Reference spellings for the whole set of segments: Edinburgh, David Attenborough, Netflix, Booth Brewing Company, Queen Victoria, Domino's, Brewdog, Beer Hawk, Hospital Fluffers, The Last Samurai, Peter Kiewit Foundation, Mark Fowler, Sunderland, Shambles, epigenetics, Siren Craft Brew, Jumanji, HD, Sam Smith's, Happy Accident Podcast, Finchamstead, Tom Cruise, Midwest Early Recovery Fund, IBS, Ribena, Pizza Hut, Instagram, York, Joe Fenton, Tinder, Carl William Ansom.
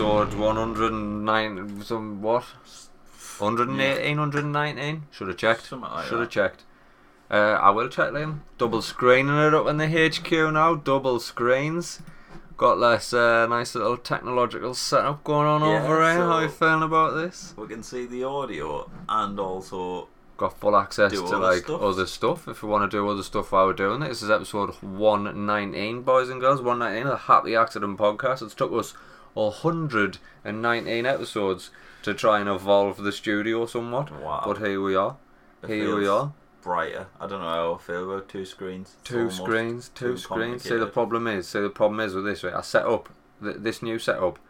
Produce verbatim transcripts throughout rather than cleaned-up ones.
episode one oh nine, some what? one eighteen, one nineteen? Should have checked. Like Should have checked. Uh, I will check them. Double screening it up in the H Q now. Double screens. Got this uh, nice little technological setup going on yeah, over here. So how are you feeling about this? We can see the audio and also got full access to other like stuff. other stuff. If we want to do other stuff while we're doing it, this is episode one nineteen, boys and girls. one nineteen, the Happy Accident Podcast. It's took us one hundred nineteen episodes to try and evolve the studio somewhat. Wow. But here we are. It here we are. Brighter. I don't know how I feel about two screens. Two screens, two screens. See, the problem is, see, the problem is with this, right? I set up th- this new setup.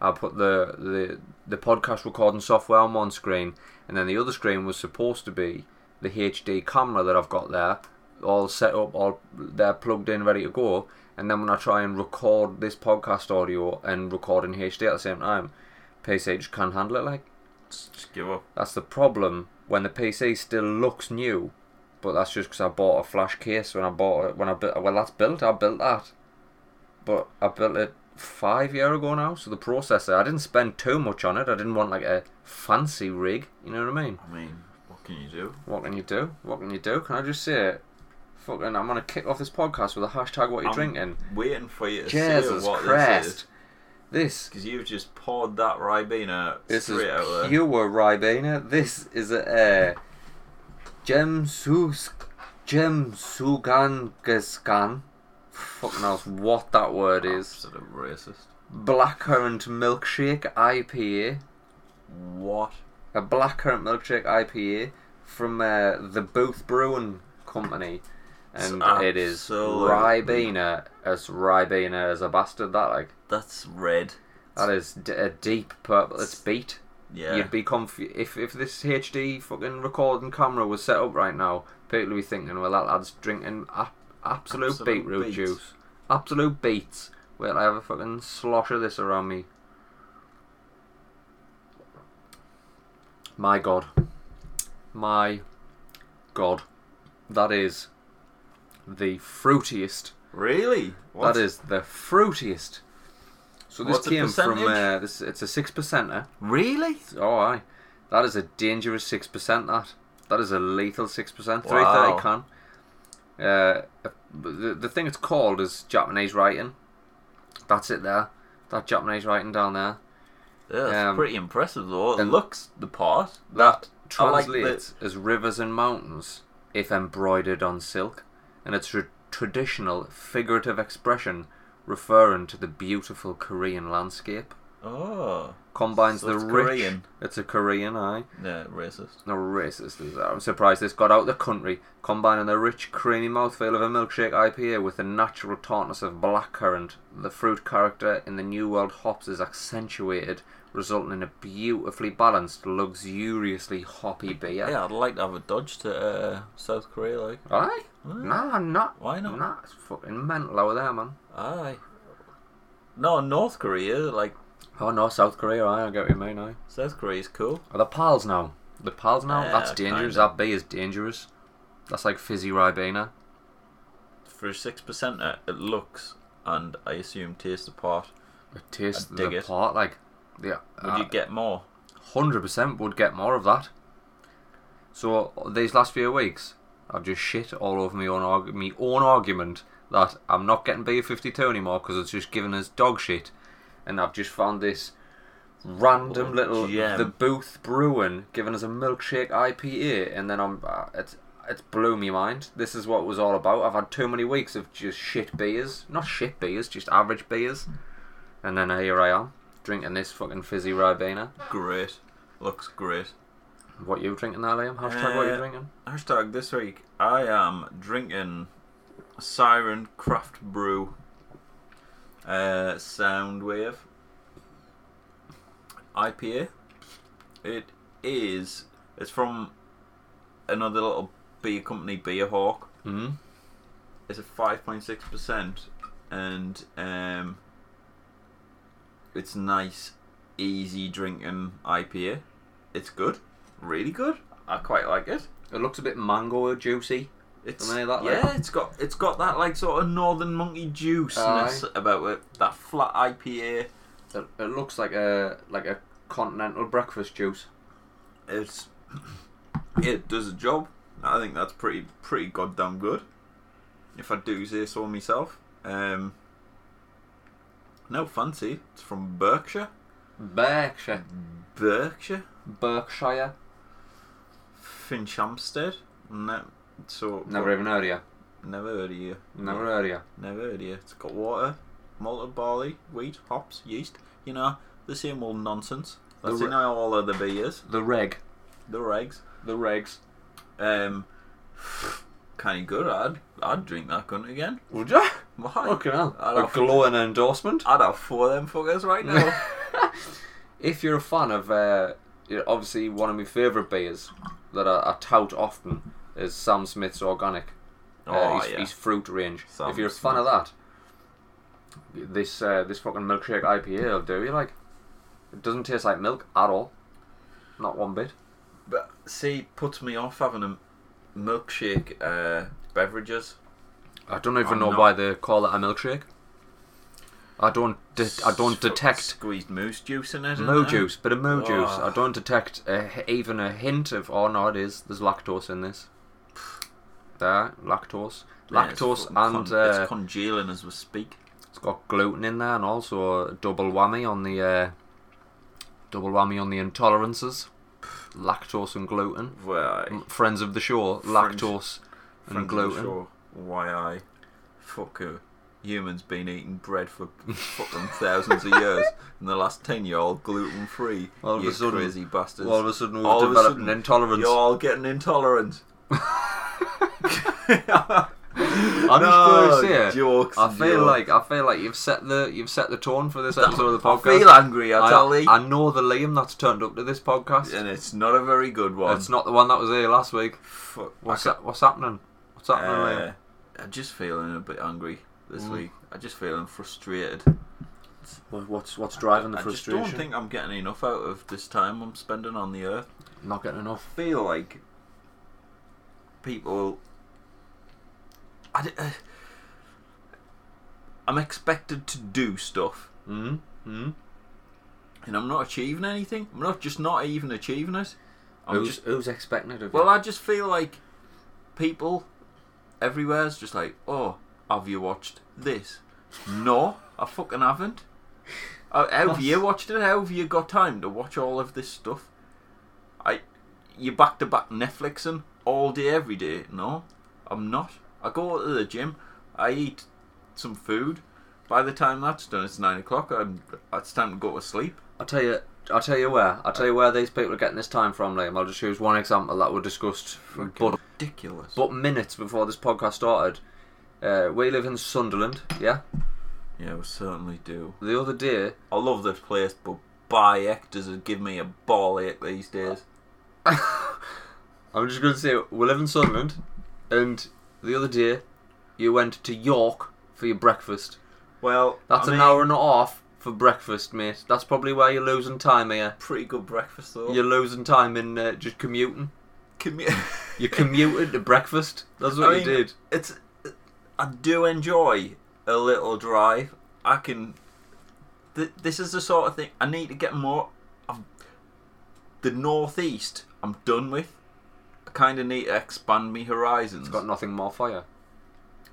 I put the, the the podcast recording software on one screen, and then the other screen was supposed to be the H D camera that I've got there, all set up, all they're plugged in, ready to go. And then when I try and record this podcast audio and record in H D at the same time, P C just can't handle it. Like, just give up. That's the problem when the P C still looks new. But that's just because I bought a flash case when I bought it. When I built, well, that's built. I built that, but I built it five years ago now. So the processor, I didn't spend too much on it. I didn't want like a fancy rig. You know what I mean? I mean, what can you do? What can you do? What can you do? Can I just say it? Fucking, I'm gonna kick off this podcast with a hashtag. What are you I'm drinking? Waiting for you to Jesus say what Christ. This is. This because you've just poured that Ribena this straight is out pure there. Ribena. This is a. Uh, Jemsus, Jemsugangaskan. Fucking knows what that word is. Absolute racist. Blackcurrant milkshake I P A. What? A blackcurrant milkshake I P A from uh, the Booth Brewing Company, and it is Ribena as Ribena as a bastard. That like. That's red. That is d- a deep purple. It's beet. Yeah. You'd be confused if if this H D fucking recording camera was set up right now. People would be thinking, "Well, that lad's drinking ap- absolute, absolute beetroot beets. juice, absolute beets." Wait, I have a fucking slosh of this around me. My God, my God, that is the fruitiest. Really? What? That is the fruitiest. So this What's came from uh, this. It's a six percenter. Really? Oh, aye. That is a dangerous six percent. That that is a lethal six percent. Three thirty can. Uh, the the thing it's called is Japanese writing. That's it there. That Japanese writing down there. Yeah, that's um, pretty impressive though. It looks the part. That, that translates like the... as rivers and mountains, if embroidered on silk, and it's a traditional figurative expression referring to the beautiful Korean landscape. Oh. Combines so the it's rich... Korean. It's a Korean, aye. Yeah, racist. No, racist is that. I'm surprised this got out of the country. Combining the rich, creamy mouthfeel of a milkshake I P A with the natural tartness of blackcurrant, the fruit character in the New World hops is accentuated, resulting in a beautifully balanced, luxuriously hoppy beer. Yeah, I'd like to have a dodge to uh, South Korea, like. Aye? Mm. No, I'm not. Why not? Nah, it's fucking mental over there, man. Aye. No, North Korea, like. Oh no, South Korea, aye, I get what you mean, aye. South Korea's cool. Are they pals now? The pals now? Yeah, that's dangerous. Kinda. That beer is dangerous. That's like fizzy Ribena. For a six percent, it looks, and I assume tastes the part. It tastes the it. part, like. Yeah, would uh, you get more? one hundred percent would get more of that. So these last few weeks, I've just shit all over my own, argu- my own argument that I'm not getting beer fifty-two anymore because it's just giving us dog shit. And I've just found this random oh, little gem. The Booth Brewing giving us a milkshake I P A, and then I'm uh, it's it's blew me mind. This is what it was all about. I've had too many weeks of just shit beers, not shit beers, just average beers, and then here I am. Drinking this fucking fizzy Ribena. Great. Looks great. What you drinking there, Liam? Hashtag uh, what you drinking? Hashtag this week, I am drinking Siren Craft Brew uh, Soundwave I P A. It is... It's from another little beer company, Beer Hawk. Mm-hmm. It's a five point six percent and... um. It's nice, easy drinking I P A. It's good, really good. I quite like it. It looks a bit mango juicy. It's that, like, yeah, it's got it's got that like sort of northern monkey juiceness about it. That flat I P A It, it looks like a like a continental breakfast juice. It's it does a job. I think that's pretty pretty goddamn good. If I do say so myself. Um, no fancy. It's from Berkshire. Berkshire. Berkshire. Berkshire. Finchamstead. No, so never what, even heard of you. Never heard of you. Never heard of you. Never heard of you. It's got water, malted barley, wheat, hops, yeast. You know, the same old nonsense. That's the re- in all of the beers. The reg. The regs. The regs. Um, kind of good. I'd I'd drink that cunt again. Would you? Why? Fucking hell. A glowing endorsement. I'd have four of them fuckers right now. If you're a fan of, uh, obviously one of my favourite beers that I, I tout often is Sam Smith's Organic. Uh, oh, his, yeah. his fruit range. Sam if you're a fan Smith. of that, this uh, this fucking milkshake I P A will do you like. It doesn't taste like milk at all. Not one bit. But see, puts me off having a milkshake uh, beverages. I don't even I'm know not... why they call it a milkshake. I don't. De- I don't detect squeezed moose juice in it. Moo juice, bit of moo oh. juice. I don't detect a, even a hint of. Oh no, it is. There's lactose in this. There, lactose, lactose, yeah, and con- uh, it's congealing as we speak. It's got gluten in there, and also a double whammy on the uh, double whammy on the intolerances. Lactose and gluten. Why? Friends of the show. Friends, lactose and friends gluten. Of the show. Why I fucker humans been eating bread for fucking thousands of years, and the last ten year old gluten free. All of a sudden, crazy bastards. All of a sudden, we've all developed sudden, an intolerance. You're all getting intolerant. I'm no, just going to say jokes, I feel jokes. like I feel like you've set the you've set the tone for this episode of the podcast. I feel angry, I tell you. I know the Liam that's turned up to this podcast, and it's not a very good one. It's not the one that was here last week. Fuck. What's that, what's happening? What's happening? Uh, Liam? I'm just feeling a bit angry this mm. week. I'm just feeling frustrated. What's what's driving I, the frustration? I just don't think I'm getting enough out of this time I'm spending on the earth. Not getting enough. I feel like people. I d- uh, I'm expected to do stuff, mm-hmm. Mm-hmm. and I'm not achieving anything. I'm not just not even achieving it. I'm who's, just who's expecting it of well, you? Well, I just feel like people everywhere is just like, oh, have you watched this? No, I fucking haven't. How have you watched it? How have you got time to watch all of this stuff? I, you back to back Netflixing all day, every day. No, I'm not. I go to the gym, I eat some food. By the time that's done, it's nine o'clock. I'm, it's time to go to sleep. I'll tell you. I'll tell you where. I'll tell you where these people are getting this time from, Liam. I'll just use one example that we discussed. But, ridiculous. But minutes before this podcast started, uh, we live in Sunderland. Yeah. Yeah, we certainly do. The other day, I love this place, but by heck, does it give me a ball ache these days? I'm just going to say we live in Sunderland, and. The other day, you went to York for your breakfast. Well, that's I mean, an hour and a half for breakfast, mate. That's probably where you're losing time here. Pretty good breakfast, though. You're losing time in uh, just commuting. Commu- you commuted to breakfast. That's what I you mean, did. It's. I do enjoy a little drive. I can. Th- this is the sort of thing I need to get more. I'm, the northeast, I'm done with. I kind of need to expand my horizons. It's got nothing more for you.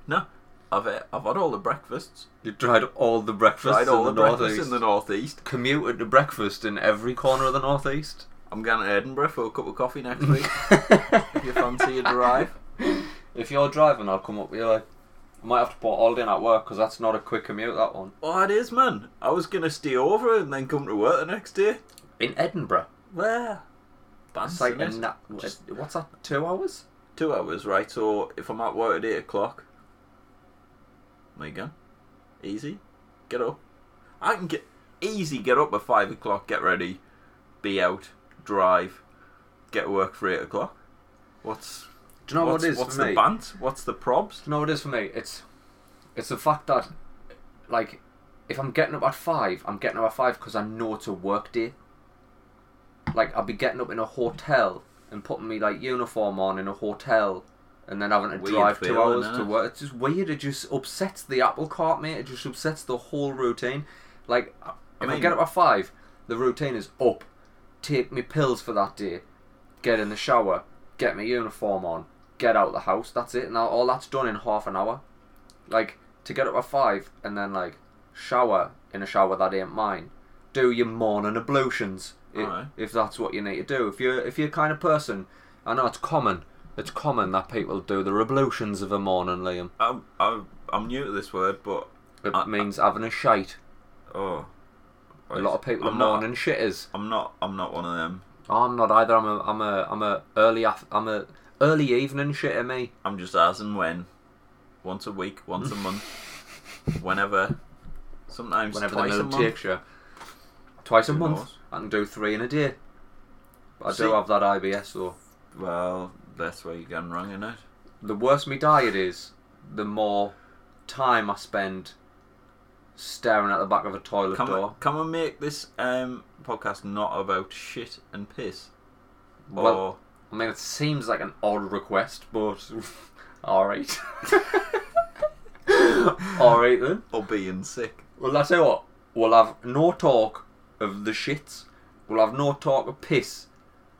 No, I've I've had all the breakfasts. You tried all the breakfasts. Tried all the, the breakfasts in the northeast. Commuted to breakfast in every corner of the northeast. I'm going to Edinburgh for a cup of coffee next week. If you fancy a drive. If you're driving, I'll come up with you. Like, I might have to put all day at work because that's not a quick commute. That one. Oh, it is, man. I was going to stay over and then come to work the next day. In Edinburgh. Where? It's like it. na- Just, what's that, two hours? Two hours, right? So if I'm at work at eight o'clock, there you go. Easy. Get up. I can get easy get up at five o'clock, get ready, be out, drive, get to work for eight o'clock. What's Do you know what's, what it is what's for the me? Bant? What's the probs? Do you know what it is for me? It's it's the fact that like if I'm getting up at five, I'm getting up at five because I know it's a work day. Like, I'll be getting up in a hotel and putting me, like, uniform on in a hotel and then having to weird drive two hours to work. It's just weird. It just upsets the apple cart, mate. It just upsets the whole routine. Like, I if mean, I get up at five, the routine is up, take me pills for that day, get in the shower, get my uniform on, get out of the house. That's it. Now all that's done in half an hour. Like, to get up at five and then like shower in a shower that ain't mine. Do your morning ablutions if, right. if that's what you need to do. If you're if you're kind of person, I know it's common. It's common that people do the ablutions of a morning, Liam. I'm I'm, I'm new to this word, but it I, means I, having a shite. Oh, a lot of people I'm are morning not, shitters. I'm not. I'm not one of them. Oh, I'm not either. I'm a. I'm a. I'm a early. I'm a early evening shitter. Me. I'm just as and when, once a week, once a month, whenever. Sometimes whenever twice the mood a takes month. You. Twice Who a month. Knows? I can do three in a day. But I See, do have that I B S though. Well, that's where you're going wrong, isn't it? The worse my diet is, the more time I spend staring at the back of a toilet can door. We, can we make this um, podcast not about shit and piss? Or... Well, I mean, it seems like an odd request, but alright. alright then. Or being sick. Well, I tell you what, we'll have no talk of the shits, we'll have no talk of piss,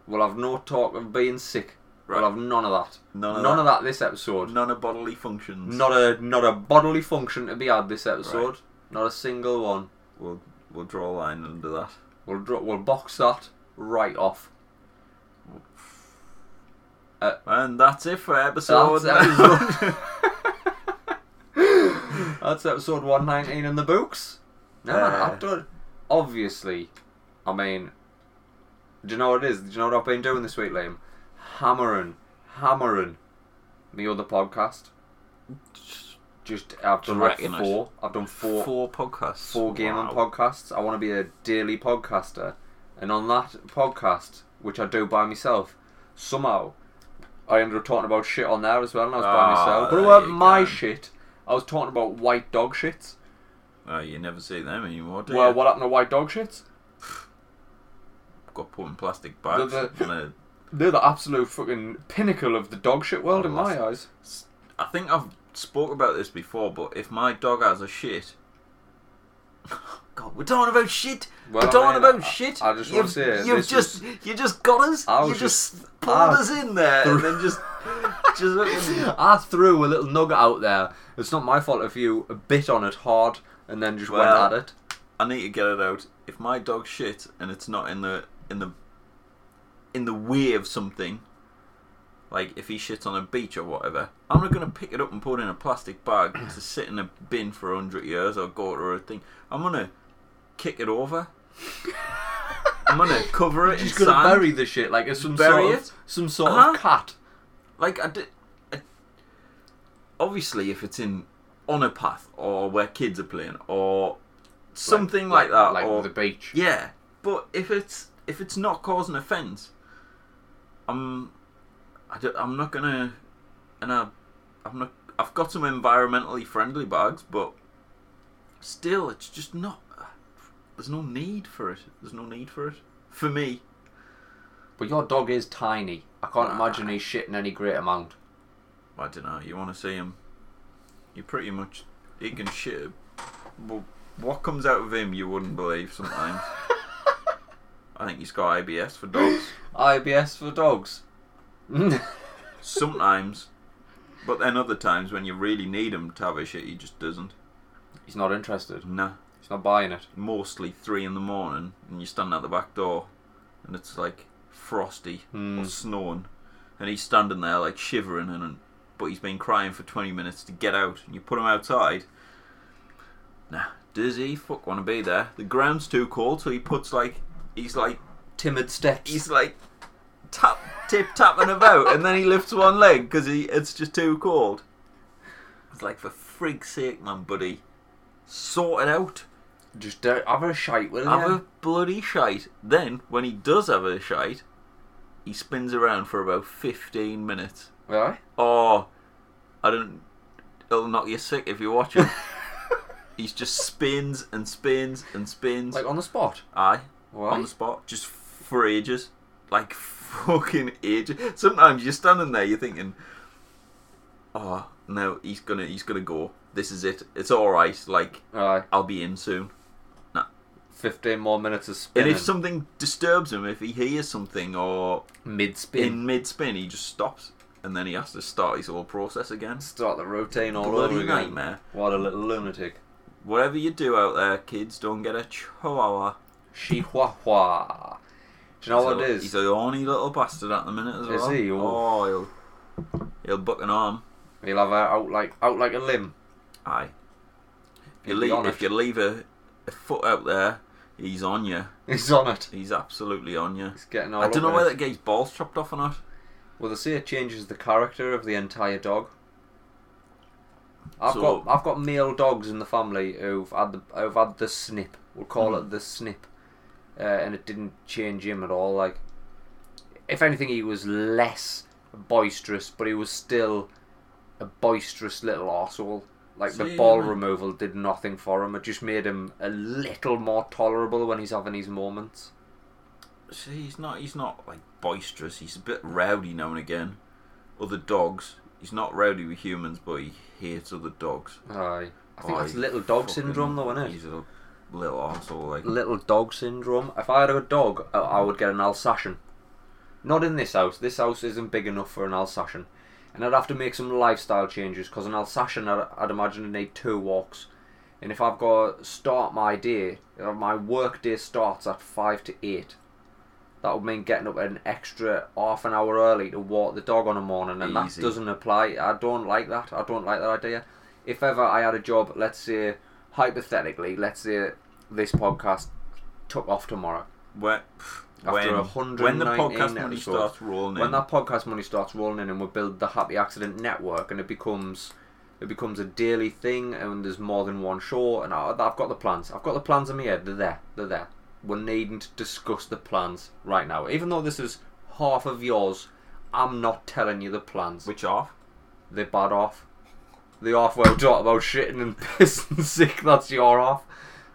we'll have no talk of being sick. Right. We'll have none of that. None of, none that. of that this episode. None of bodily functions. Not a not a bodily function to be had this episode. Right. Not a single one. We'll we'll draw a line under that. We'll draw, we'll box that right off. Uh, and that's it for episode. That's episode, that's episode one nineteen in the books. No, uh, man, I've done. Obviously, I mean, do you know what it is? Do you know what I've been doing this week, Liam? Hammering, hammering the other podcast. Just I've done like four. I've done four, four podcasts, four gaming wow. podcasts. I want to be a daily podcaster, and on that podcast, which I do by myself, somehow I ended up talking about shit on there as well. And I was oh, by myself, but it wasn't my can. shit. I was talking about white dog shits. Oh, you never see them anymore, do well, you? Well, what happened to white dog shits? Got put in plastic bags. The, the, and a, They're the absolute fucking pinnacle of the dog shit world oh, in my eyes. I think I've spoke about this before, but if my dog has a shit... God, we're talking about shit! Well, we're talking I mean, about I, shit! I just want to say... You've just, was, you just got us! You just, just pulled I us in there threw, and then just... just I threw a little nugget out there. It's not my fault if you bit on it hard and then just well, went at it. I need to get it out. If my dog shit and it's not in the in the... in the way of something, like if he shits on a beach or whatever, I'm not going to pick it up and put it in a plastic bag to sit in a bin for a hundred years or go to a thing. I'm going to kick it over. I'm going to cover it in sand. You're going to bury the shit like some bury sort of, it. Some sort uh-huh. of cat. Like I did. I, obviously, if it's in on a path or where kids are playing or something like, like, like that, like or, the beach. Yeah, but if it's if it's not causing offence. I'm, I don't, I'm not gonna, and I, I'm not. I've got some environmentally friendly bags, but still, it's just not. There's no need for it. There's no need for it for me. But your dog is tiny. I can't uh, imagine he's shitting any great amount. I don't know. You want to see him? You pretty much he can shit. Well, what comes out of him, you wouldn't believe sometimes. I think he's got I B S for dogs. I B S for dogs. Sometimes. But then other times when you really need him to have a shit, he just doesn't. He's not interested? Nah. He's not buying it? Mostly three in the morning and you're standing at the back door and it's like frosty mm. or snowing and he's standing there like shivering and but he's been crying for twenty minutes to get out and you put him outside. Nah. Does he fuck want to be there? The ground's too cold so he puts like... He's like timid steps. He's like tap, tip tapping about, and then he lifts one leg because he it's just too cold. It's like for frig's sake, man, buddy, sort it out. Just don't have a shite with him. Have a bloody shite. Then when he does have a shite, he spins around for about fifteen minutes. Really? Or I don't. It'll knock you sick if you watch it. He just spins and spins and spins. Like on the spot. Aye. Why? On the spot, just for ages, like fucking ages. Sometimes you're standing there, you're thinking, "Oh no, he's gonna, he's gonna go. This is it. It's all right. Like all right. I'll be in soon." Nah, fifteen more minutes of spinning. And if something disturbs him, if he hears something or... Mid-spin. In mid-spin, he just stops. And then he has to start his whole process again. Start the routine all Bloody over again. Nightmare. What a little lunatic. Whatever you do out there, kids, don't get a chihuahua. Chihuahua. Do you know so what it is? He's a horny little bastard at the minute as is well. Is he? Ooh. Oh, he'll, he'll buck an arm. He'll have her out like, out like a limb. Aye. If you, leave, if you leave a, a foot out there, he's on you. He's on it. He's absolutely on you. He's getting all I don't know whether it gets balls chopped off or not. Well, they say it changes the character of the entire dog. I've so, got I've got male dogs in the family who've had the who've had the snip. We'll call mm. it the snip, uh, and it didn't change him at all. Like, if anything, he was less boisterous, but he was still a boisterous little arsehole. Like see, the ball yeah. removal did nothing for him. It just made him a little more tolerable when he's having his moments. See, he's not, he's not like boisterous. He's a bit rowdy now and again. Other dogs. He's not rowdy with humans, but he hates other dogs. Aye. I think oh, that's little dog syndrome, though, isn't it? He's a little arsehole, like. Little dog syndrome. If I had a dog, I would get an Alsatian. Not in this house. This house isn't big enough for an Alsatian. And I'd have to make some lifestyle changes, because an Alsatian, I'd, I'd imagine, would need two walks. And if I've got to start my day, my work day starts at five to eight. That would mean getting up an extra half an hour early to walk the dog on a morning, and Easy. that doesn't apply. I don't like that. I don't like that idea. If ever I had a job, let's say, hypothetically, let's say this podcast took off tomorrow. Where, after one hundred nineteen when the podcast episodes, money starts rolling in. When that podcast money starts rolling in and we build the Happy Accident Network and it becomes it becomes a daily thing and there's more than one show, and I, I've got the plans. I've got the plans in my head. They're there. They're there. We're needing to discuss the plans right now. Even though this is half of yours, I'm not telling you the plans. Which half? The bad half. The half where we talk about shitting and pissing sick, that's your half.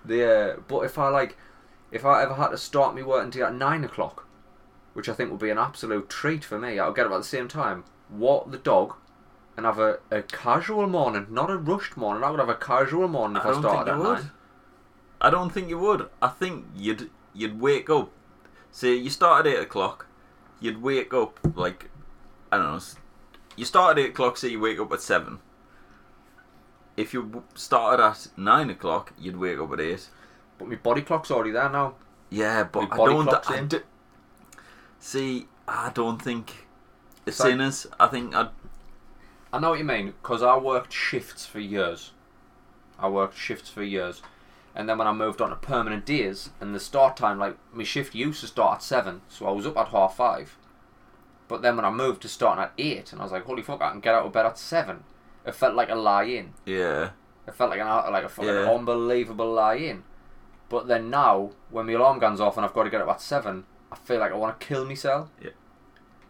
The, uh, but if I like, if I ever had to start me working at nine o'clock, which I think would be an absolute treat for me, I'll get up at the same time, walk the dog, and have a, a casual morning, not a rushed morning. I would have a casual morning if I, I started at nine. I don't think you would. I think you'd you'd wake up. Say you start at eight o'clock, you'd wake up like I don't know. You start at eight o'clock, say you wake up at seven. If you started at nine o'clock, you'd wake up at eight. But my body clock's already there now. Yeah, but my I don't. I do, see, I don't think it's in us. I think I. I know what you mean because I worked shifts for years. I worked shifts for years. And then when I moved on to permanent days, and the start time, like, my shift used to start at seven, so I was up at half five. But then when I moved to starting at eight, and I was like, holy fuck, I can get out of bed at seven. It felt like a lie-in. Yeah. It felt like an like a fucking yeah. unbelievable lie-in. But then now, when my alarm gun's off and I've got to get up at seven, I feel like I want to kill myself. Yeah.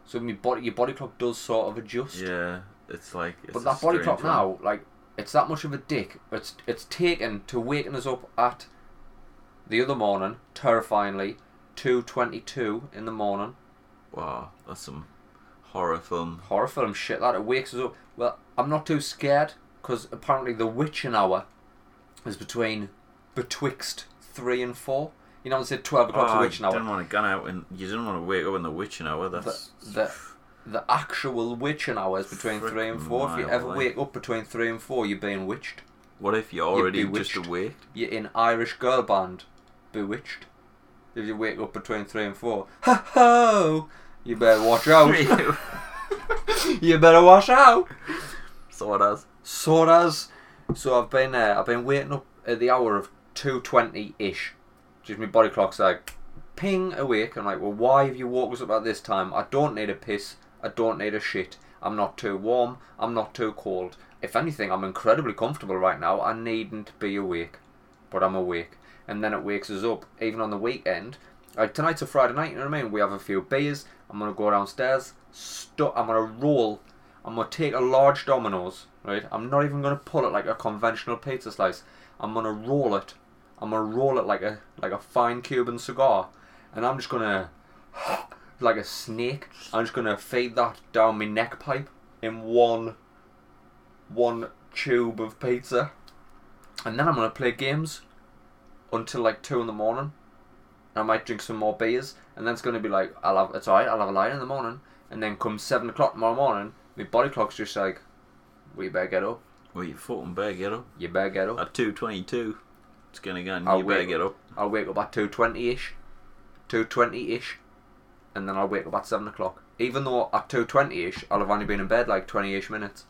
So my body, your body clock does sort of adjust. Yeah, it's like... It's but that body clock one. now, like... It's that much of a dick. It's it's taken to waking us up at the other morning, terrifyingly, two twenty-two in the morning. Wow, that's some horror film. Horror film shit. That it wakes us up. Well, I'm not too scared because apparently the witching hour is between betwixt three and four. You know, they said twelve o'clock oh, the witching hour. Didn't want to go out and you didn't want to wake up in the witching hour. That's. The, the, The actual witching hour is between Frickin three and four. If you ever life. wake up between three and four, you're being witched. What if you're already you're just awake? You're in Irish girl band, bewitched. If you wake up between three and four, ha ho! You better watch out. You better watch out. Sort as. Sort as. So I've been, uh, I've been waking up at the hour of two twenty ish. Just my body clock's like, ping awake. I'm like, well, why have you woke us up at this time? I don't need a piss. I don't need a shit. I'm not too warm. I'm not too cold. If anything, I'm incredibly comfortable right now. I needn't be awake. But I'm awake. And then it wakes us up. Even on the weekend. Like tonight's a Friday night, you know what I mean? We have a few beers. I'm going to go downstairs. Stu- I'm going to roll. I'm going to take a large Domino's. Right? I'm not even going to pull it like a conventional pizza slice. I'm going to roll it. I'm going to roll it like a like a fine Cuban cigar. And I'm just going to... like a snake, I'm just going to feed that down my neck pipe in one one tube of pizza, and then I'm going to play games until like two in the morning. I might drink some more beers, and then it's going to be like, I'll have, it's alright, I'll have a line in the morning. And then come seven o'clock tomorrow morning, my body clock's just like, well, you better get up. Well, you fucking better get up. You better get up. At two twenty-two, it's going to go, and I'll you better get up. I'll wake up at two twenty-ish. two twenty-ish. And then I'll wake up at seven o'clock. Even though at two twenty-ish, I'll have only been in bed like twenty-ish minutes.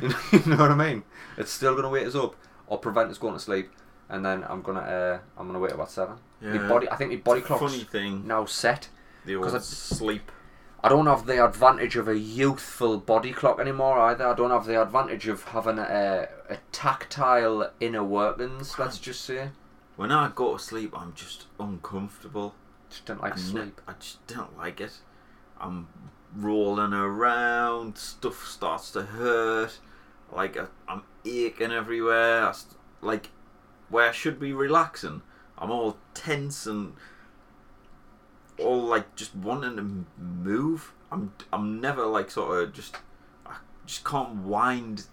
You know what I mean? It's still going to wake us up, or prevent us going to sleep. And then I'm gonna uh, I'm gonna wait about seven. Yeah. My body, I think my body clock's funny thing, now set. The old I, sleep. I don't have the advantage of a youthful body clock anymore either. I don't have the advantage of having a, a tactile inner workings. Let's just say. When I go to sleep, I'm just uncomfortable. Just don't like I sleep. Ne- I just don't like it. I'm rolling around. Stuff starts to hurt. Like I, I'm aching everywhere. I, like. Where I should be relaxing, I'm all tense and all like just wanting to move. I'm I'm never like sort of just I just can't wind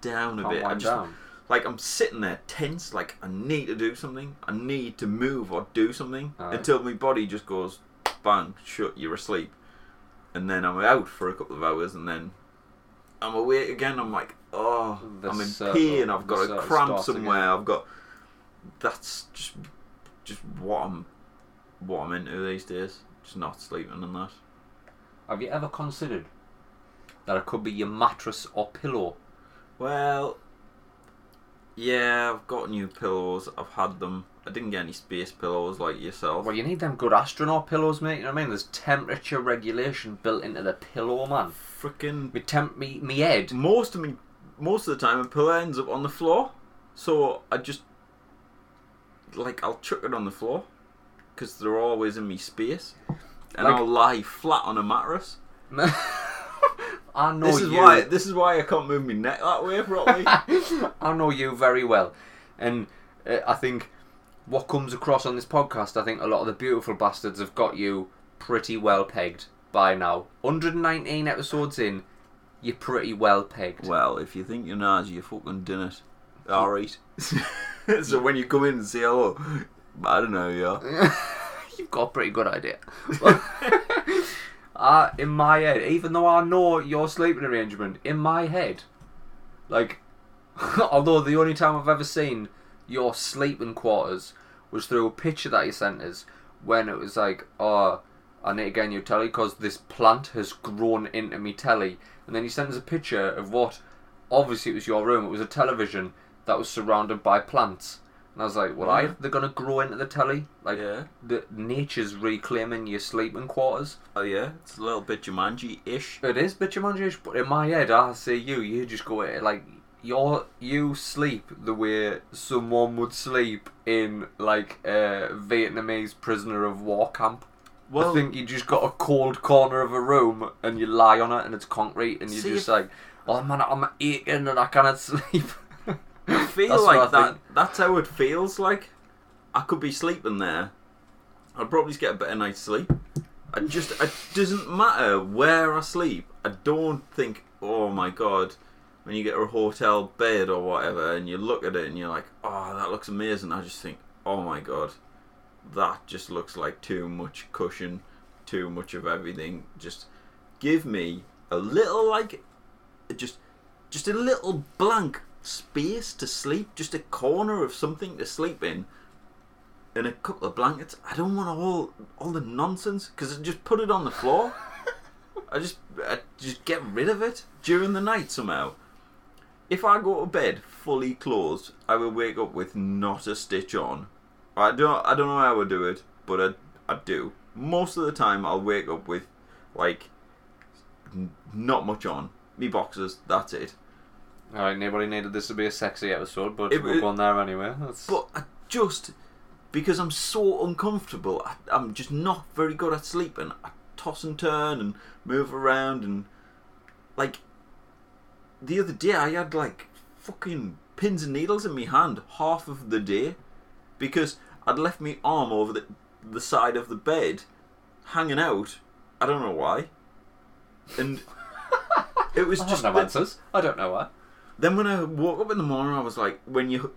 down a can't bit. Wind I just down. Like I'm sitting there tense, like I need to do something. I need to move or do something right. Until my body just goes bang, shut, you're asleep, and then I'm out for a couple of hours, and then I'm awake again. I'm like, oh, the I'm in circle, pain. I've got a cramp somewhere. Again. I've got. That's just just what I'm what I'm into these days. Just not sleeping and that. Have you ever considered that it could be your mattress or pillow? Well, yeah, I've got new pillows. I've had them. I didn't get any space pillows like yourself. Well, you need them good astronaut pillows, mate. You know what I mean? There's temperature regulation built into the pillow, man. Frickin' me temp me me head. Most of me, most of the time, a pillow ends up on the floor, so I just. Like I'll chuck it on the floor because they're always in me space, and like, I'll lie flat on a mattress. I know this is you. why this is why I can't move my neck that way properly. I know you very well, and uh, I think what comes across on this podcast, I think a lot of the beautiful bastards have got you pretty well pegged by now. one hundred nineteen episodes in, you're pretty well pegged. Well, if you think you're nice, you fucking done it. All right. So when you come in and say hello, I don't know, yeah. You've got a pretty good idea. uh, in my head, even though I know your sleeping arrangement, in my head, like, although the only time I've ever seen your sleeping quarters was through a picture that you sent us when it was like, oh, I need to get a new telly because this plant has grown into me telly. And then you sent us a picture of what, obviously it was your room, it was a television that was surrounded by plants, and I was like, well, yeah. I, they're gonna grow into the telly, like, yeah. The nature's reclaiming your sleeping quarters. Oh yeah, it's a little bit Jumanji-ish. It is a bit Jumanji-ish, but in my head, I see you, you just go, like, you're, you sleep the way someone would sleep in, like, a Vietnamese prisoner of war camp. Well, I think you just got a cold corner of a room, and you lie on it, and it's concrete, and you're just if- like, oh man, I'm aching, and I cannot sleep. I feel that's like I that. Think. That's how it feels like. I could be sleeping there. I'd probably get a better night's sleep. I just. It doesn't matter where I sleep. I don't think, oh my god, when you get a hotel bed or whatever and you look at it and you're like, oh, that looks amazing. I just think, oh my god, that just looks like too much cushion, too much of everything. Just give me a little, like, just, just a little blank space to sleep, just a corner of something to sleep in, and a couple of blankets. I don't want all all the nonsense because I just put it on the floor. I just I just get rid of it during the night somehow. If I go to bed fully closed, I will wake up with not a stitch on. I don't I don't know how I do it, but I I do. Most of the time, I'll wake up with like n- not much on. Me boxers, that's it. Alright, nobody needed this to be a sexy episode, but it, we'll go on there anyway. That's... But I just, because I'm so uncomfortable, I, I'm just not very good at sleeping. I toss and turn and move around and, like, the other day I had, like, fucking pins and needles in my hand half of the day because I'd left my arm over the, the side of the bed hanging out. I don't know why. And it was I just... I have no answers. I don't know why. Then when I woke up in the morning, I was like, when you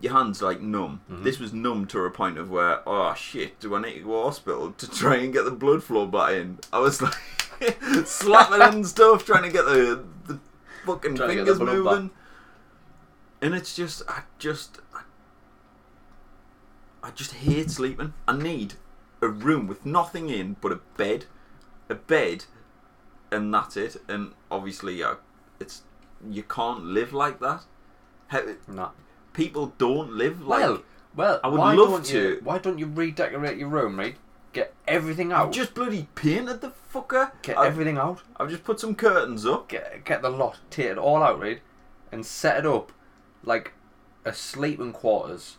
your hand's like numb. Mm-hmm. This was numb to a point of where, oh shit, do I need to go to hospital to try and get the blood flow back in? I was like slapping and stuff, trying to get the, the fucking trying fingers the moving. Back. And it's just, I just, I, I just hate sleeping. I need a room with nothing in but a bed, a bed, and that's it. And obviously, uh, it's you can't live like that. How, nah. People don't live like. Well, well I would why love don't to. You, why don't you redecorate your room, mate? Get everything out. I've just bloody painted the fucker. Get I've, everything out. I've just put some curtains up. Get get the lot, take it all out, mate, and set it up like a sleeping quarters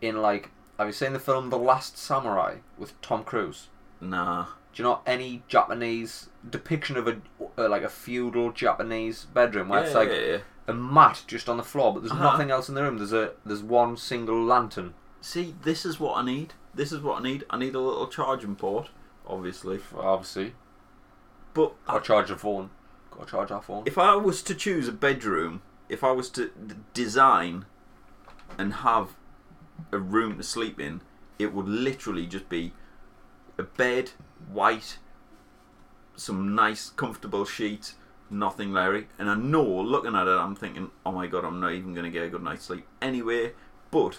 in like. Have you seen the film The Last Samurai with Tom Cruise? Nah. Do you know any Japanese depiction of a uh, like a feudal Japanese bedroom where yeah, it's like yeah, yeah. a mat just on the floor, but there's uh-huh. nothing else in the room. There's a there's one single lantern. See, this is what I need. This is what I need. I need a little charging port, obviously. Obviously. But I'll charge a phone. Got to charge our phone. If I was to choose a bedroom, if I was to design and have a room to sleep in, it would literally just be a bed, white, some nice comfortable sheets, nothing Larry. And I know looking at it I'm thinking, oh my god, I'm not even going to get a good night's sleep anyway, but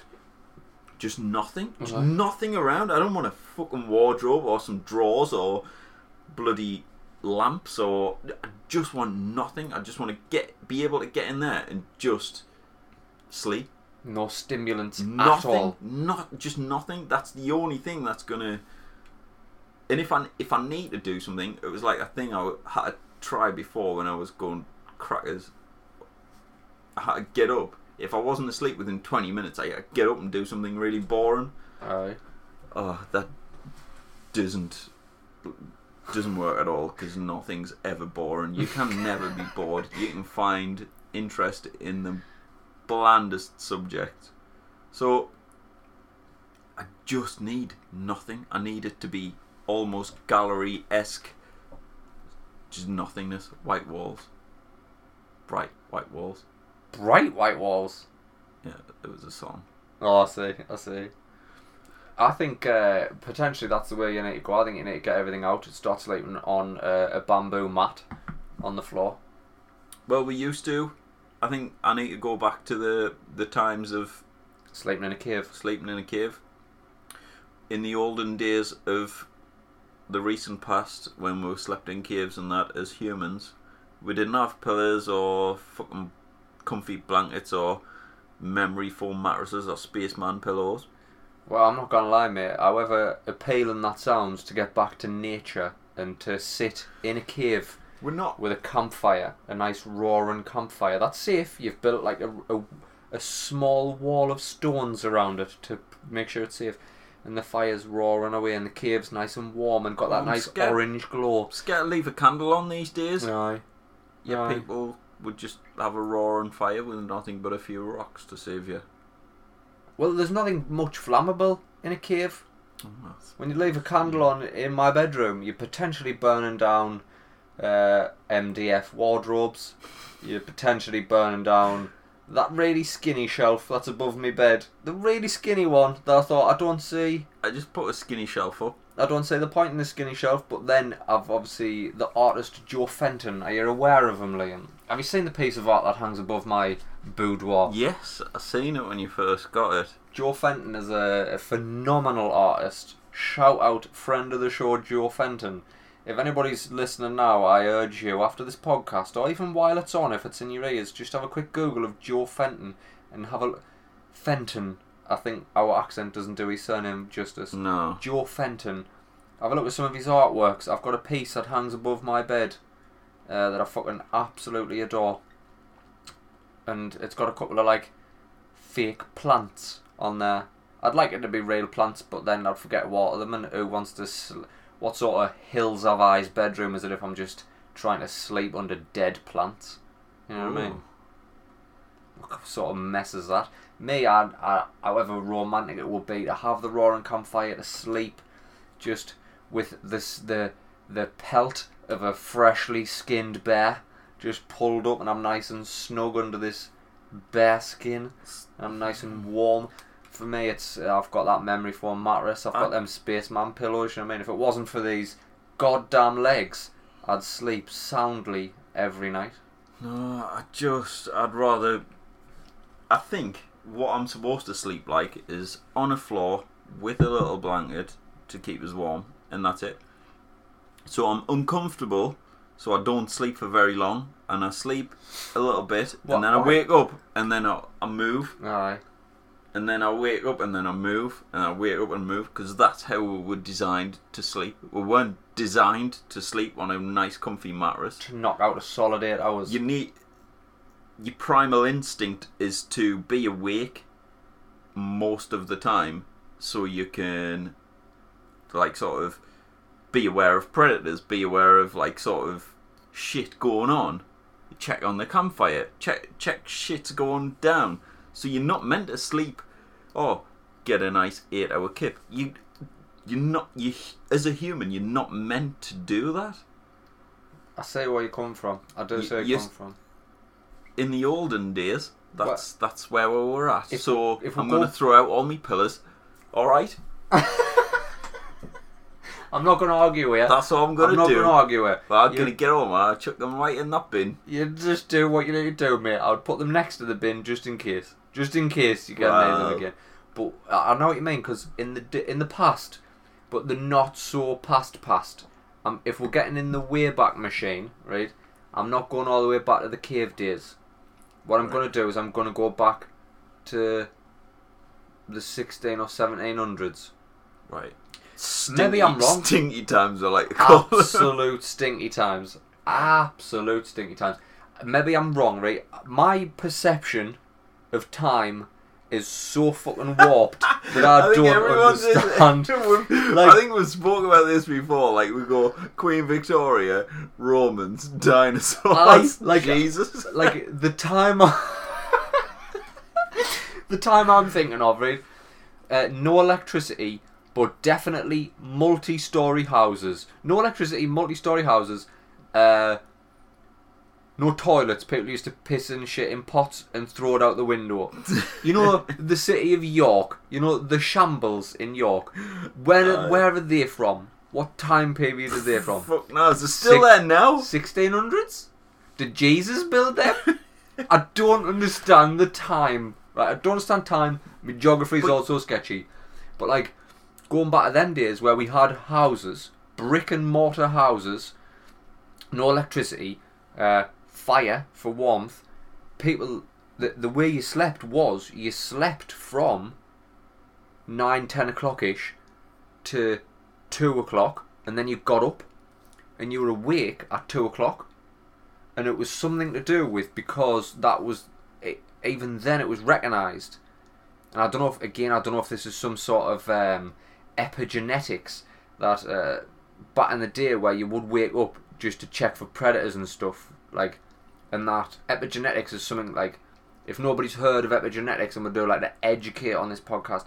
just nothing just okay. nothing around. I don't want a fucking wardrobe or some drawers or bloody lamps, or I just want nothing. I just want to get be able to get in there and just sleep. No stimulants nothing, at all. Not just nothing. That's the only thing that's gonna. And if I if I need to do something, it was like a thing I had to try before when I was going crackers. I had to get up. If I wasn't asleep within twenty minutes, I had to get up and do something really boring. Aye. Oh, that doesn't doesn't work at all because nothing's ever boring. You can never be bored. You can find interest in them. Blandest subject. So I just need nothing. I need it to be almost gallery-esque, just nothingness. White walls, bright white walls, bright white walls. Yeah, it was a song. Oh, I see. I see. I think uh, potentially that's the way you need to go. I think you need to get everything out and start sleeping on uh, a bamboo mat on the floor. Well, we used to. I think I need to go back to the, the times of sleeping in a cave. Sleeping in a cave. In the olden days of the recent past, when we slept in caves and that as humans, we didn't have pillows or fucking comfy blankets or memory foam mattresses or spaceman pillows. Well, I'm not gonna lie, mate. However appealing that sounds, to get back to nature and to sit in a cave. We're not with a campfire, a nice roaring campfire. That's safe. You've built like a, a, a small wall of stones around it to make sure it's safe, and the fire's roaring away, and the cave's nice and warm and got that oh, nice scared, orange glow. I'm scared to leave a candle on these days. Aye. Yeah, aye. People would just have a roaring fire with nothing but a few rocks to save you. Well, there's nothing much flammable in a cave. Oh, when you leave a candle on in my bedroom, you're potentially burning down. Uh, M D F wardrobes. You're potentially burning down that really skinny shelf that's above me bed. The really skinny one that I thought I don't see. I just put a skinny shelf up. I don't see the point in the skinny shelf, but then I've obviously the artist Joe Fenton. Are you aware of him, Liam? Have you seen the piece of art that hangs above my boudoir? Yes, I seen it when you first got it. Joe Fenton is a, a phenomenal artist. Shout out friend of the show Joe Fenton. If anybody's listening now, I urge you, after this podcast, or even while it's on, if it's in your ears, just have a quick Google of Joe Fenton and have a look. Fenton. I think our accent doesn't do his surname justice. No. Joe Fenton. Have a look at some of his artworks. I've got a piece that hangs above my bed uh, that I fucking absolutely adore. And it's got a couple of, like, fake plants on there. I'd like it to be real plants, but then I'd forget to water them, and who wants to... Sl- What sort of Hills Have Eyes bedroom is it if I'm just trying to sleep under dead plants? You know what Ooh. I mean? What sort of mess is that? Me, I, I, however romantic it would be to have the roaring campfire, to sleep just with this the the pelt of a freshly skinned bear just pulled up, and I'm nice and snug under this bare skin. I'm nice and warm. For me, it's uh, I've got that memory foam mattress. I've got them spaceman pillows. You know what I mean? If it wasn't for these goddamn legs, I'd sleep soundly every night. No, I just... I'd rather... I think what I'm supposed to sleep like is on a floor with a little blanket to keep us warm, and that's it. So I'm uncomfortable, so I don't sleep for very long, and I sleep a little bit, what, and then I wake up, and then I, I move. Aye. And then I wake up, and then I move, and I wake up and move, because that's how we were designed to sleep. We weren't designed to sleep on a nice, comfy mattress. To knock out a solid eight hours. You need... Your primal instinct is to be awake most of the time, so you can, like, sort of be aware of predators, be aware of, like, sort of shit going on. Check on the campfire. Check, check shit's going down. So you're not meant to sleep, or get a nice eight-hour kip. You, you're not. You as a human, you're not meant to do that. I say where you come from. I do you, say where you come from. In the olden days, that's well, that's where we were at. If, so if we I'm going to throw out all my pillars. All right. I'm not going to argue with you. That's all I'm going to do. I'm not going to argue with you. I'm going to get home and I'll chuck them right in that bin. You just do what you need to do, mate. I'll put them next to the bin just in case. Just in case you get wow. near them again. But I know what you mean, because in the in the past, but the not so past past, um, if we're getting in the Wayback Machine, right, I'm not going all the way back to the cave days. What I'm right. going to do is I'm going to go back to the sixteen or seventeen hundreds. Right. Stinky, Maybe I'm wrong. Stinky times are like... Absolute stinky times. Absolute stinky times. Maybe I'm wrong, right? My perception of time is so fucking warped that I, I don't understand. Like, I think we've spoken about this before. Like, we go Queen Victoria, Romans, dinosaurs, I, like, Jesus. Like, the time... the time I'm thinking of, right? Uh, no electricity... But definitely multi-storey houses. No electricity, multi-storey houses. Uh, no toilets. People used to piss and shit in pots and throw it out the window. You know, the city of York. You know, the Shambles in York. Where uh, where are they from? What time period are they from? Fuck no, is it still Six, there now? sixteen hundreds? Did Jesus build them? I don't understand the time. Right, I don't understand time. My geography is also sketchy. But like... Going back to them days where we had houses, brick and mortar houses, no electricity, uh, fire for warmth. People, the, the way you slept was you slept from nine, ten o'clock-ish to two o'clock, and then you got up and you were awake at two o'clock. And it was something to do with, because that was, it, even then it was recognised. And I don't know if, again, I don't know if this is some sort of... Um, epigenetics that uh, back in the day where you would wake up just to check for predators and stuff, like, and that epigenetics is something like, if nobody's heard of epigenetics, and we do like to educate on this podcast,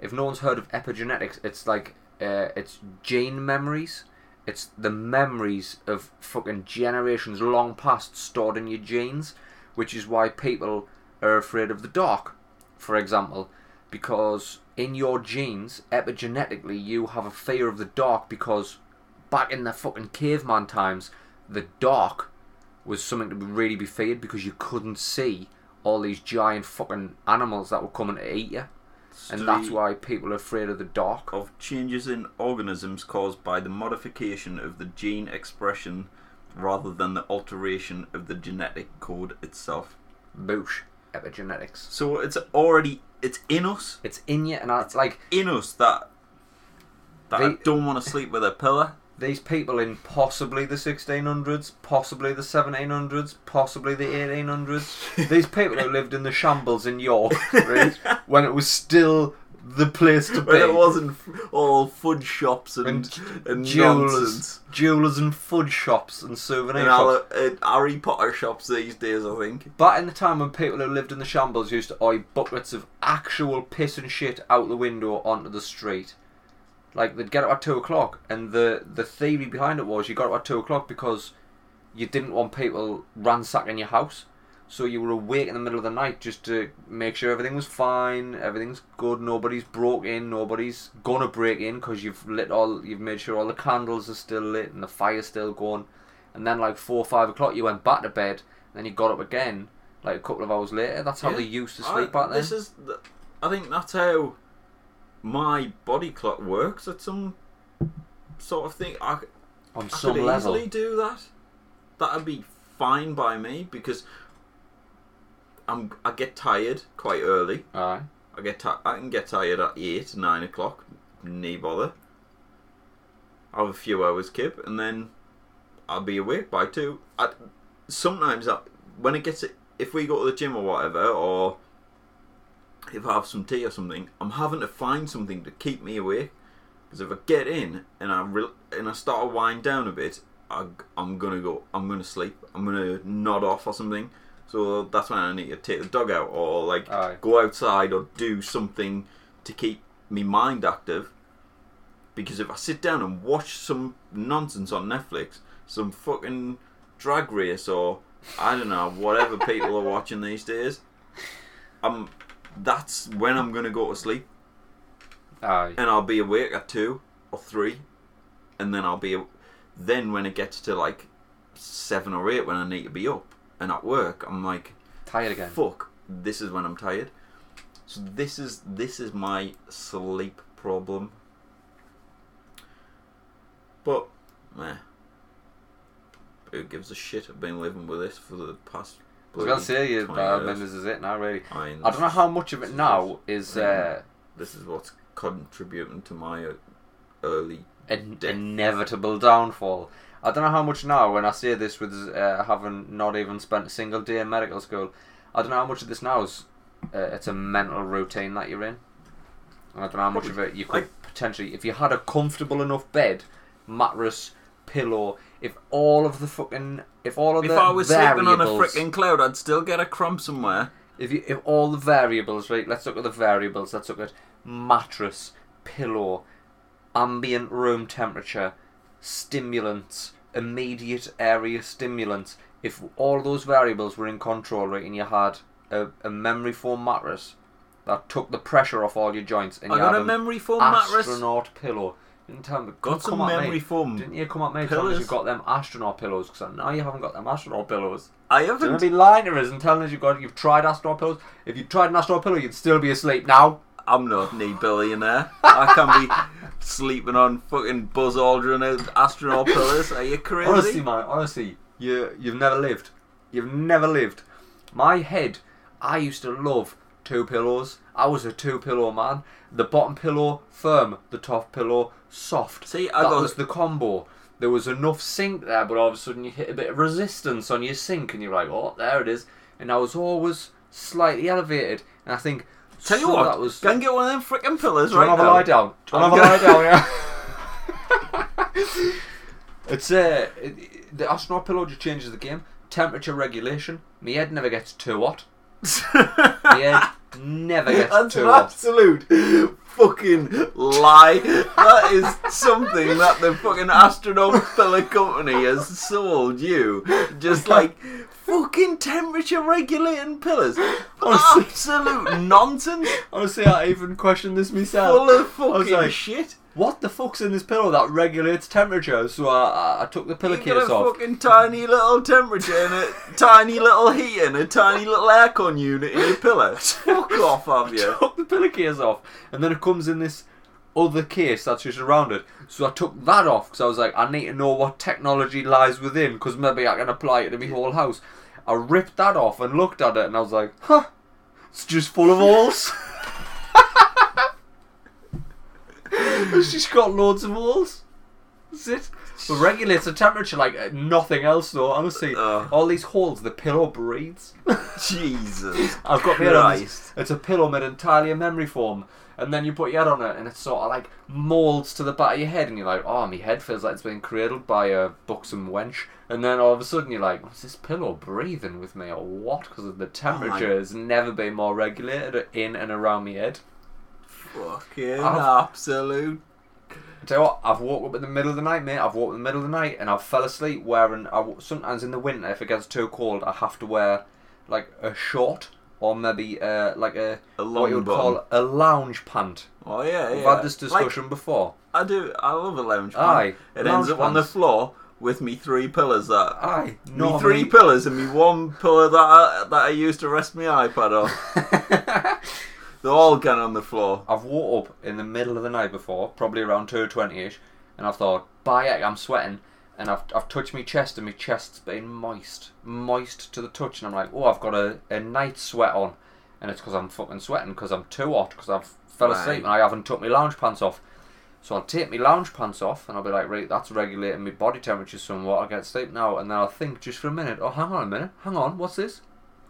if no one's heard of epigenetics, it's like uh, it's gene memories, it's the memories of fucking generations long past stored in your genes, which is why people are afraid of the dark, for example, because in your genes, epigenetically, you have a fear of the dark, because back in the fucking caveman times, the dark was something to really be feared, because you couldn't see all these giant fucking animals that were coming to eat you. Study and that's why people are afraid of the dark. Of changes in organisms caused by the modification of the gene expression rather than the alteration of the genetic code itself. Boosh. Epigenetics. So it's already... It's in us. It's in you, and I, it's like in us that that they, I don't want to sleep with a pillow. These people in possibly the sixteen hundreds, possibly the seventeen hundreds, possibly the eighteen hundreds. These people who lived in the Shambles in York, right, when it was still the place to be. When it wasn't all fudge shops and and, and jewelers, nonsense. jewelers and fudge shops and souvenir and shops. And Harry Potter shops these days, I think. Back in the time when people who lived in the Shambles used to eye buckets of actual piss and shit out the window onto the street. Like, they'd get up at two o'clock, and the, the theory behind it was you got up at two o'clock because you didn't want people ransacking your house. So you were awake in the middle of the night just to make sure everything was fine, everything's good, nobody's broke in, nobody's gonna break in because you've lit all, you've made sure all the candles are still lit and the fire's still going. And then like four or five o'clock, you went back to bed, and then you got up again like a couple of hours later. That's how yeah. they used to sleep I, back then. This is, the, I think that's how my body clock works at some sort of thing. I, On I some could level. easily do that. That'd be fine by me because. I'm, I get tired quite early. Aye. I get ti- I can get tired at eight, nine o'clock. No bother. I have a few hours kip, and then I'll be awake by two. I, sometimes I, when it gets, if we go to the gym or whatever, or if I have some tea or something, I'm having to find something to keep me awake. Because if I get in and I re- and I start to wind down a bit, I, I'm gonna go. I'm gonna sleep. I'm gonna nod off or something. So that's when I need to take the dog out or like Aye. go outside or do something to keep me mind active. Because if I sit down and watch some nonsense on Netflix, some fucking drag race or I don't know, whatever people are watching these days, um, that's when I'm going to go to sleep. Aye. And I'll be awake at two or three. And then I'll be... Then when it gets to like seven or eight when I need to be up. And at work, I'm like tired again. Fuck! This is when I'm tired. So this is this is my sleep problem. But, meh. Who gives a shit? I've been living with this for the past. I was gonna say you, I mean, this is it now. Really, I, mean, I don't know how much of it now is. Uh, this is what's contributing to my early in- inevitable downfall. I don't know how much now, when I say this with uh, having not even spent a single day in medical school, I don't know how much of this now is uh, it's a mental routine that you're in. And I don't know how much of it you could like, potentially... If you had a comfortable enough bed, mattress, pillow, if all of the fucking... If all of the If I was sleeping on a frickin' cloud, I'd still get a crumb somewhere. If you, if all the variables, right, let's look at the variables. Let's look at mattress, pillow, ambient room temperature... stimulants, immediate area stimulants. If all those variables were in control, right, and you had a, a memory foam mattress that took the pressure off all your joints, and I you got had a memory foam mattress, astronaut pillow. Didn't tell me. Got some memory foam. Didn't you come at me because you got them astronaut pillows? Because now you haven't got them astronaut pillows. I haven't. You're gonna be lying to us and telling us you've got you've tried astronaut pillows. If you tried an astronaut pillow, you'd still be asleep now. I'm not knee billionaire. I can be sleeping on fucking Buzz Aldrin and astronaut pillows. Are you crazy? Honestly, man, honestly, you, you've never lived. You've never lived. My head, I used to love two pillows. I was a two pillow man. The bottom pillow, firm. The top pillow, soft. See, I that got... was the combo. There was enough sink there, but all of a sudden you hit a bit of resistance on your sink and you're like, oh, there it is. And I was always slightly elevated. And I think... Tell you so what, that was, go and get one of them frickin' pillows right now. Do you want to have now. a lie down? Do you want to have a lie down, yeah? It's, uh, it, the astronaut pillow just changes the game. Temperature regulation. My head never gets too hot. My head never gets That's too hot. That's an absolute fucking lie. That is something that the fucking astronaut pillow company has sold you. Just like... Fucking temperature regulating pillars. Honestly, absolute nonsense. Honestly, I even questioned this myself. Full of fucking I was like, shit. What the fuck's in this pillow that regulates temperature? So I, I took the pillowcase off. You got a fucking tiny little temperature and a tiny little heat and a tiny little aircon unit in a pillow. Fuck off, have you? I took the pillowcase off, and then it comes in this other case that's just around it. So I took that off because I was like, I need to know what technology lies within because maybe I can apply it to my whole house. I ripped that off and looked at it and I was like, huh, it's just full of holes. It's just got loads of holes. That's it. It regulates the temperature like nothing else though. Honestly, uh, all these holes, the pillow breathes. Jesus I've got Christ. It's a pillow made entirely of memory foam. And then you put your head on it and it sort of like moulds to the back of your head and you're like, oh, my head feels like it's been cradled by a buxom wench. And then all of a sudden you're like, is this pillow breathing with me or what? Because the temperature oh has never been more regulated in and around my head. Fucking I've, absolute. I tell you what, I've woke up in the middle of the night, mate. I've woke up in the middle of the night and I've fell asleep wearing, I, sometimes in the winter if it gets too cold, I have to wear like a short, or maybe uh, like a, a what you would bum. call a lounge pant. Oh yeah, yeah. We've had this discussion like, before. I do. I love a lounge pant. Aye, it ends pants. up on the floor with me three pillars. That aye, me three me. pillars and me one pillar that I, that I used to rest my iPad on. They're all gone on the floor. I've woke up in the middle of the night before, probably around two twenty ish, and I've thought, by heck, I'm sweating. And I've I've touched my chest and my chest's been moist, moist to the touch. And I'm like, oh, I've got a, a night sweat on. And it's because I'm fucking sweating, because I'm too hot, because I've fell asleep right. and I haven't took my lounge pants off. So I'll take my lounge pants off and I'll be like, right, that's regulating my body temperature somewhat. I'll get sleep now. And then I'll think just for a minute, oh, hang on a minute, hang on, what's this?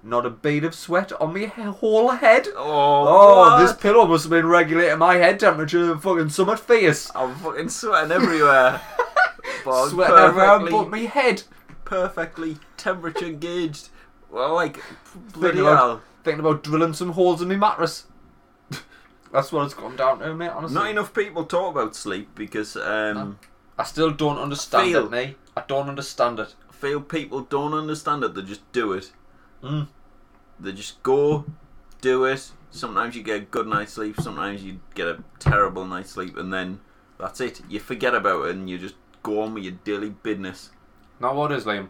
Not a bead of sweat on my whole head. Oh, oh this pillow must have been regulating my head temperature fucking so much fierce. I'm fucking sweating everywhere. Sweating around but my head. Perfectly temperature gauged. Well, like, bloody thinking hell. About, thinking about drilling some holes in my mattress. That's what it's come down to, mate, honestly. Not enough people talk about sleep because... Um, no. I still don't understand feel, it, mate. I don't understand it. I feel people don't understand it. They just do it. Mm. They just go, do it. Sometimes you get a good night's sleep. Sometimes you get a terrible night's sleep. And then that's it. You forget about it and you just... go on with your daily business. Now what is, Liam?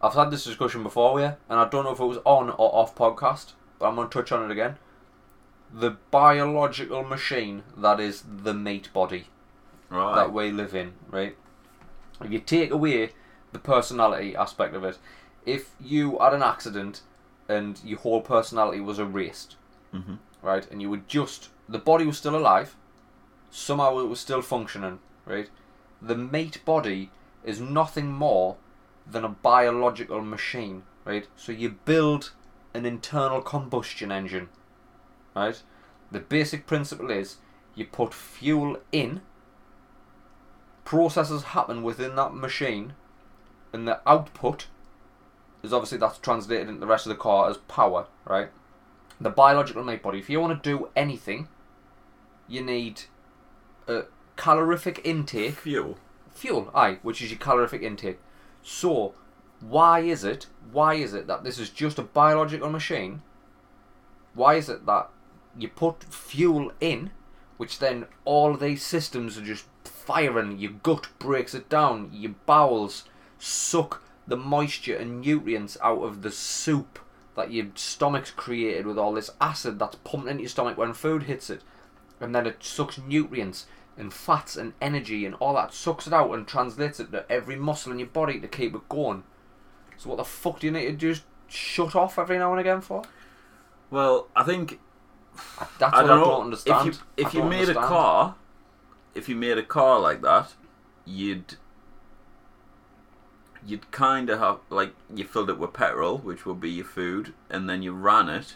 I've had this discussion before, yeah, and I don't know if it was on or off podcast, but I'm going to touch on it again. The biological machine that is the meat body right. that we live in, right? If you take away the personality aspect of it, if you had an accident and your whole personality was erased, mm-hmm. right, and you were just, the body was still alive, somehow it was still functioning, right? The meat body is nothing more than a biological machine, right? So you build an internal combustion engine, right? The basic principle is you put fuel in, processes happen within that machine, and the output is obviously that's translated into the rest of the car as power, right? The biological meat body, if you want to do anything, you need... a calorific intake. Fuel. Fuel, aye, which is your calorific intake. So, why is it, why is it that this is just a biological machine? Why is it that you put fuel in, which then all these systems are just firing, your gut breaks it down, your bowels suck the moisture and nutrients out of the soup that your stomach's created with all this acid that's pumped into your stomach when food hits it. And then it sucks nutrients and fats and energy and all that, sucks it out and translates it to every muscle in your body to keep it going. So what the fuck do you need to just shut off every now and again for? Well, I think... That's I what don't I don't know. understand. If you, if you made understand. a car, if you made a car like that, you'd... You'd kind of have... Like, you filled it with petrol, which would be your food, and then you ran it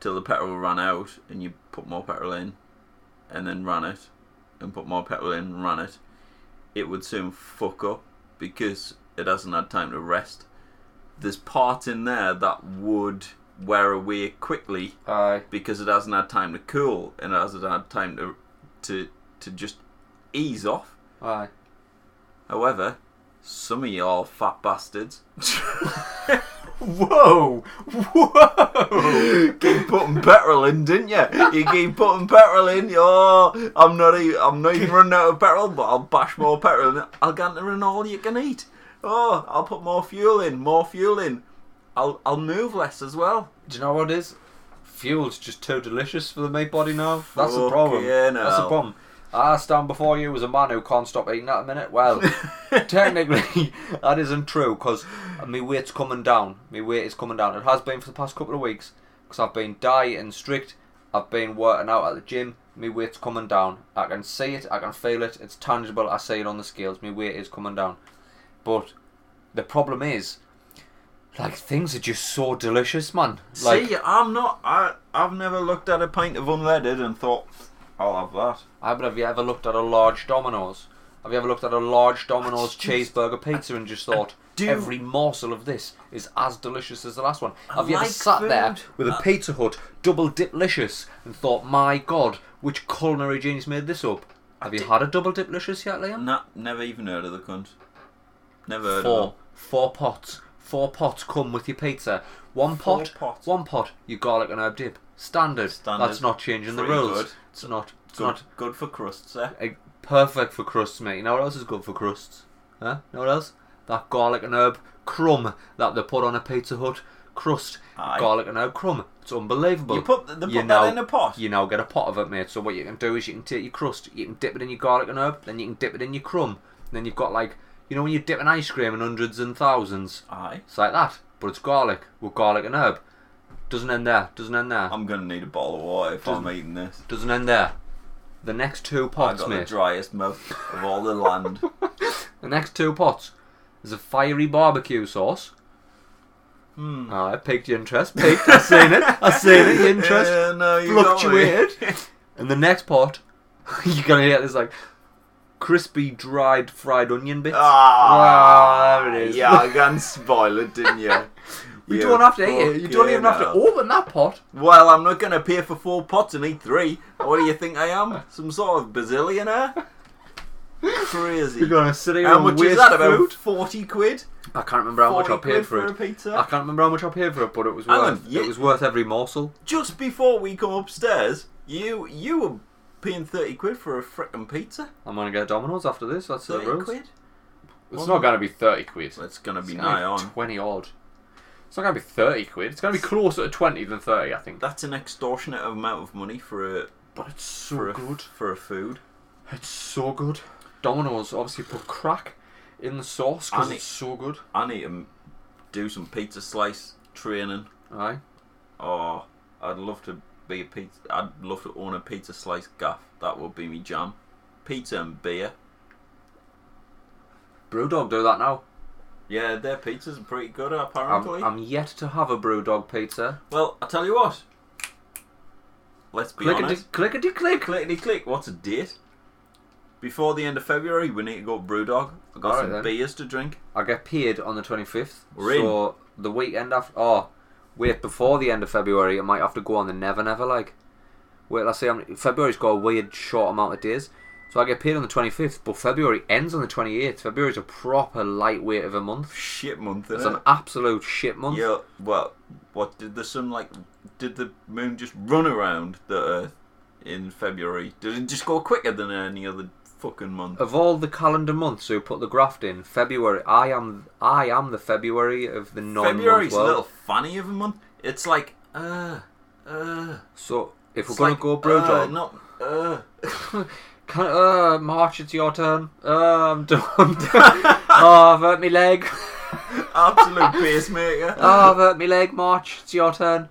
till the petrol ran out, and you put more petrol in, and then ran it. and put more petrol in and ran it, it would soon fuck up because it hasn't had time to rest. There's parts in there that would wear away quickly Aye. because it hasn't had time to cool and it hasn't had time to to, to just ease off. Aye. However, some of y'all fat bastards... Whoa! Whoa! Keep putting petrol in, didn't you? You keep putting petrol in. Oh, I'm not even, I'm not even running out of petrol, but I'll bash more petrol in. I'll get to run all you can eat. Oh, I'll put more fuel in, more fuel in. I'll I'll move less as well. Do you know what it is? Fuel's just too delicious for the meat body now. That's Fuck the problem. Yeah, no. That's the problem. I stand before you as a man who can't stop eating at a minute. Well, technically, that isn't true because my weight's coming down. My weight is coming down. It has been for the past couple of weeks because I've been dieting strict. I've been working out at the gym. My weight's coming down. I can see it. I can feel it. It's tangible. I see it on the scales. My weight is coming down. But the problem is, like, things are just so delicious, man. Like, see, I'm not... I, I've never looked at a pint of unleaded and thought... I'll have that. I but have you ever looked at a large Domino's? Have you ever looked at a large Domino's cheeseburger pizza and just thought, every morsel of this is as delicious as the last one? Have I you like ever sat food. there with a Pizza Hut double diplicious and thought, my God, which culinary genius made this up? Have I you did. had a double diplicious yet, Liam? No, never even heard of the cunt. Never heard Four. of them. Four pots. Four pots come with your pizza. One pot, pot, one pot, your garlic and herb dip. Standard. Standard. That's not changing Pretty the rules. Good. It's not. It's good, not good for crusts, eh? A, perfect for crusts, mate. You know what else is good for crusts? Huh? You know what else? That garlic and herb crumb that they put on a Pizza Hut crust. Aye. Garlic and herb crumb. It's unbelievable. You put, they put you now, that in a pot? You now get a pot of it, mate. So what you can do is you can take your crust, you can dip it in your garlic and herb, then you can dip it in your crumb. And then you've got like, you know when you're dipping ice cream in hundreds and thousands? Aye. It's like that, but it's garlic with garlic and herb. Doesn't end there, doesn't end there. I'm going to need a bottle of water if doesn't, I'm eating this. Doesn't end there. The next two pots, mate. I got the driest mouth of all the land. The next two pots. There's a fiery barbecue sauce. Hmm. Aye, it piqued your interest. Piqued, I've seen it. I've seen it, your interest. Yeah, no, you fluctuated. And the next pot, you're going to get this like... crispy, dried, fried onion bits. Ah, oh, there it is. Yeah, I can spoil it, didn't you? you, you don't have to eat it. You don't even have to open that pot. Well, I'm not going to pay for four pots and eat three. What do you think I am? Some sort of bazillionaire? Crazy. You're going to sit here and waste How much is that? Food? About forty quid? I can't remember how much I paid for it. A pizza? I can't remember how much I paid for it, but it was worth. It was worth every morsel. Just before we come upstairs, you you were paying thirty quid for a frickin' pizza. I'm gonna get Domino's after this. That's thirty the rules. Quid. It's well, not gonna be thirty quid. It's gonna be it's nigh gonna be on twenty odd. It's not gonna be thirty quid. It's gonna be closer to twenty than thirty, I think. That's an extortionate amount of money for a. But it's so for good a, for a food. It's so good. Domino's obviously put crack in the sauce because it's so good. I need to do some pizza slice training. Aye. Oh, I'd love to. Be a pizza. I'd love to own a pizza slice gaff. That would be me jam. Pizza and beer. Brewdog do that now. Yeah, their pizzas are pretty good apparently. I'm, I'm yet to have a Brewdog pizza. Well, I tell you what. Let's be clickety, honest. Clickety click. Clickety click. What's a date? Before the end of February, we need to go to Brewdog. I got All some right, beers to drink. I get paid on the twenty-fifth. We're so in. The weekend after. Oh. Wait, before the end of February, I might have to go on the Never Never, like. Wait, let's see, how many, February's got a weird short amount of days. So I get paid on the twenty-fifth, but February ends on the twenty-eighth. February's a proper lightweight of a month. Shit month, isn't it? It's an absolute shit month. Yeah, well, what, did the sun, like, did the moon just run around the Earth in February? Did it just go quicker than any other fucking month? Of all the calendar months who put the graft in, February, I am I am the February of the non-month February's world. A little funny of a month. It's like, uh, uh. So, if we're going like, to go Brewdog. Uh, not, uh. Can, uh, March, it's your turn. Uh, I'm done. Oh, I've hurt my leg. Absolute pacemaker. Oh, I've hurt my leg, March, it's your turn.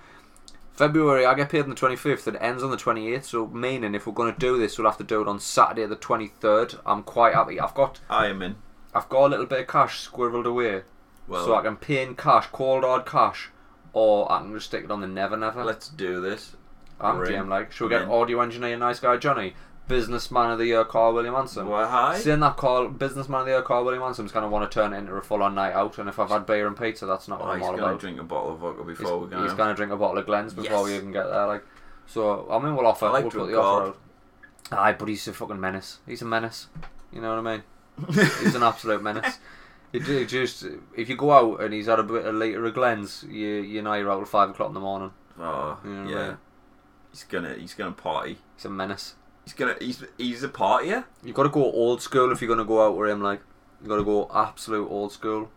February, I get paid on the twenty-fifth, it ends on the twenty-eighth, so meaning if we're going to do this, we'll have to do it on Saturday the twenty-third. I'm quite happy. I've got... I am in. I've got a little bit of cash squirreled away, well, so I can pay in cash, cold hard cash, or I can just stick it on the Never Never. Let's do this. I'm Jim, like, should we get an audio engineer, nice guy Johnny, businessman of the year Carl William Ansom? Well, hi. Seeing that Carl, businessman of the year Carl William Ansom's going to want to turn it into a full on night out, and if I've had beer and pizza, that's not oh, what I'm all gonna about. He's going to drink a bottle of vodka before he's, we're going. He's going to drink a bottle of Glenn's before yes. we even get there. Like, so I mean, we'll offer. I like we'll put the God. offer out. Aye, but he's a fucking menace. He's a menace. You know what I mean? He's an absolute menace. It, it just if you go out and he's had a bit of later of Glenn's, you you know you're out till five o'clock in the morning. Oh you know yeah. I mean? He's gonna he's gonna party. He's a menace. He's gonna he's he's a partier. You've got to go old school if you're gonna go out with him. Like you got to go absolute old school.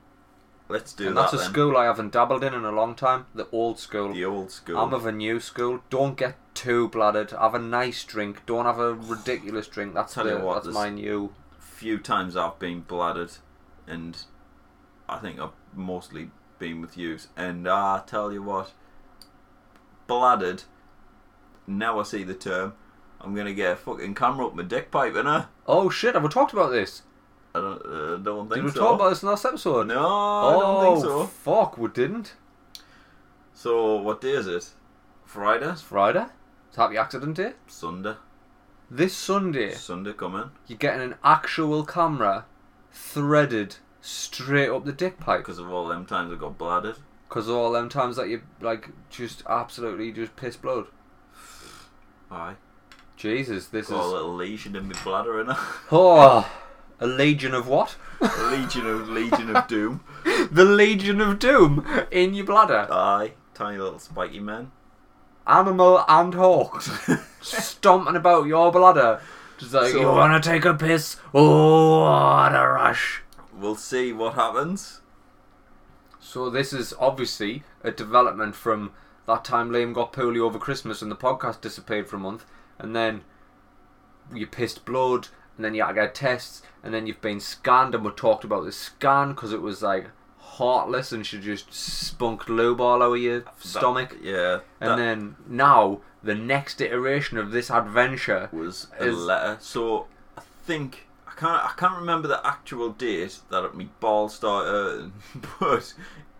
Let's do and that. That's a then. school I haven't dabbled in in a long time. The old school. The old school. I'm of a new school. Don't get too bladdered. Have a nice drink. Don't have a ridiculous drink. That's Tell the, you what, that's my new. Few times I've been bladdered, and I think I've mostly been with yous. And I uh, tell you what, bladdered. Now I see the term. I'm going to get a fucking camera up my dick pipe, innit? Oh shit, have we talked about this? I don't, uh, don't think so. Did we so. talk about this in the last episode? No, oh, I don't think so. fuck, we didn't. So, what day is it? Friday? It's Friday. It's Happy Accident Day. Sunday. This Sunday. Sunday coming. You're getting an actual camera threaded straight up the dick pipe. Because of all them times I got bladdered. Because of all them times that you, like, just absolutely just piss blowed. Aye. Jesus, this got is... got a little lesion in my bladder, innit? Oh, A legion of what? A legion of legion of doom. The legion of doom in your bladder. Aye, tiny little spiky men, animal and hawks, stomping about your bladder. Just like, so, you want to take a piss? Oh, what a rush! We'll see what happens. So this is obviously a development from that time Liam got poorly over Christmas and the podcast disappeared for a month, and then you pissed blood. And then you had to get tests, and then you've been scanned, and we talked about the scan because it was like heartless and she just spunked lube all over your that, stomach. Yeah. And then now the next iteration of this adventure was a is, letter. So I think I can't I can't remember the actual date that my ball started, but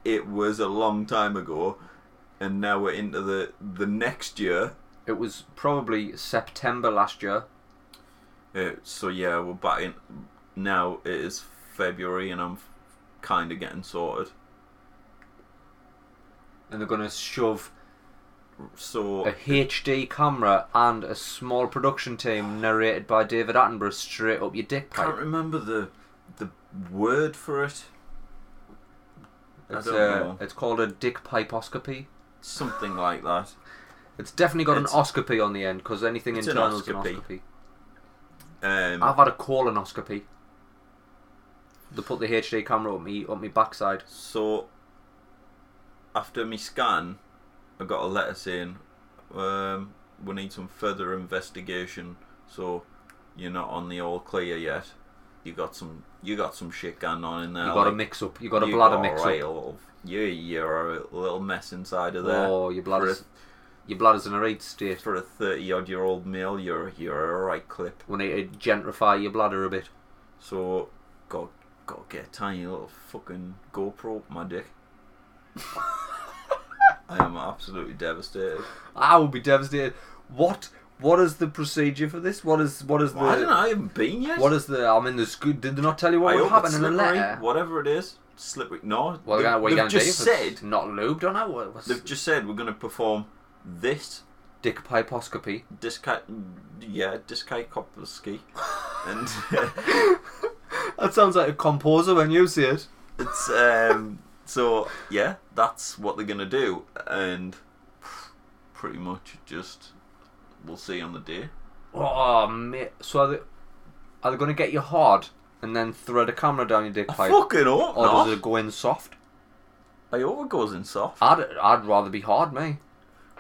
it was a long time ago, and now we're into the the next year. It was probably September last year. Uh, so yeah, we're back in now. It is February, and I'm kind of getting sorted. And they're going to shove so a H D camera and a small production team narrated by David Attenborough straight up your dick pipe. I can't remember the the word for it. It's, I don't uh, know. It's called a dick pipe-oscopy. Something like that. It's definitely got it's, an oscopy on the end because anything internal is an oscopy. Um, I've had a colonoscopy. They put the H D camera up me up my backside. So after me scan, I got a letter saying um, we need some further investigation. So you're not on the all clear yet. You got some you got some shit going on in there. You got like, a mix up. You got a you bladder got mix right, up. Yeah, you're a little mess inside of there. Oh, your bladder's. Your bladder's in a right state. For a thirty-odd-year-old male, you're you're a right clip. We need to gentrify your bladder a bit. So, got got to get a tiny little fucking GoPro up my dick. I am absolutely devastated. I will be devastated. What what is the procedure for this? What is what is well, the? I don't know. I haven't been yet. What is the? I mean, the school did they not tell you what I would happen in the letter? Whatever it is. Slippery. No. Well, they, what are you going to do? Said, not lubed, don't I? What's they've just said we're going to perform. This dick piposcopy, disca- yeah, discaicoposcopy, and uh, that sounds like a composer when you see it. It's um, so yeah, that's what they're gonna do, and pretty much just we'll see on the day. Oh mate, so are they, are they gonna get you hard and then thread a camera down your dick pipe? I fucking hope or not. Does it go in soft? I hope it goes in soft. I'd I'd rather be hard, mate.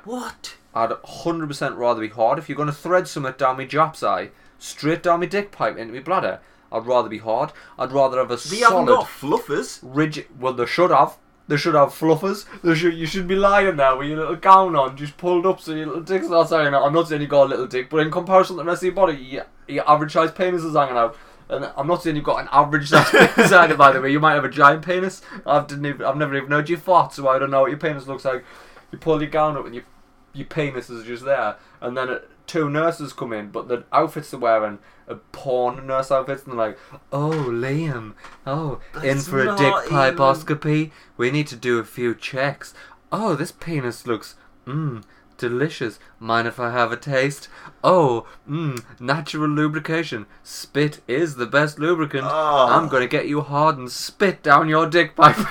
What? I'd one hundred percent rather be hard. If you're going to thread something down my Jap's eye, straight down my dick pipe into my bladder, I'd rather be hard. I'd rather have a they solid... They haven't got fluffers. Rigid, well, they should have. They should have fluffers. They should, you should be lying there with your little gown on, just pulled up so your little dick's not hanging out. I'm not saying you've got a little dick, but in comparison to the rest of your body, your, your average-sized penis is hanging out. And I'm not saying you've got an average-sized penis either, by the way. You might have a giant penis. I've, didn't even, I've never even heard you fart, so I don't know what your penis looks like. You pull your gown up and your your penis is just there, and then it, two nurses come in, but the outfits they're wearing are porn nurse outfits, and they're like, "Oh, Liam, oh, that's in for a dick piposcopy. We need to do a few checks. Oh, this penis looks mmm delicious. Mind if I have a taste? Oh, mmm natural lubrication. Spit is the best lubricant. Oh. I'm gonna get you hard and spit down your dick pipe."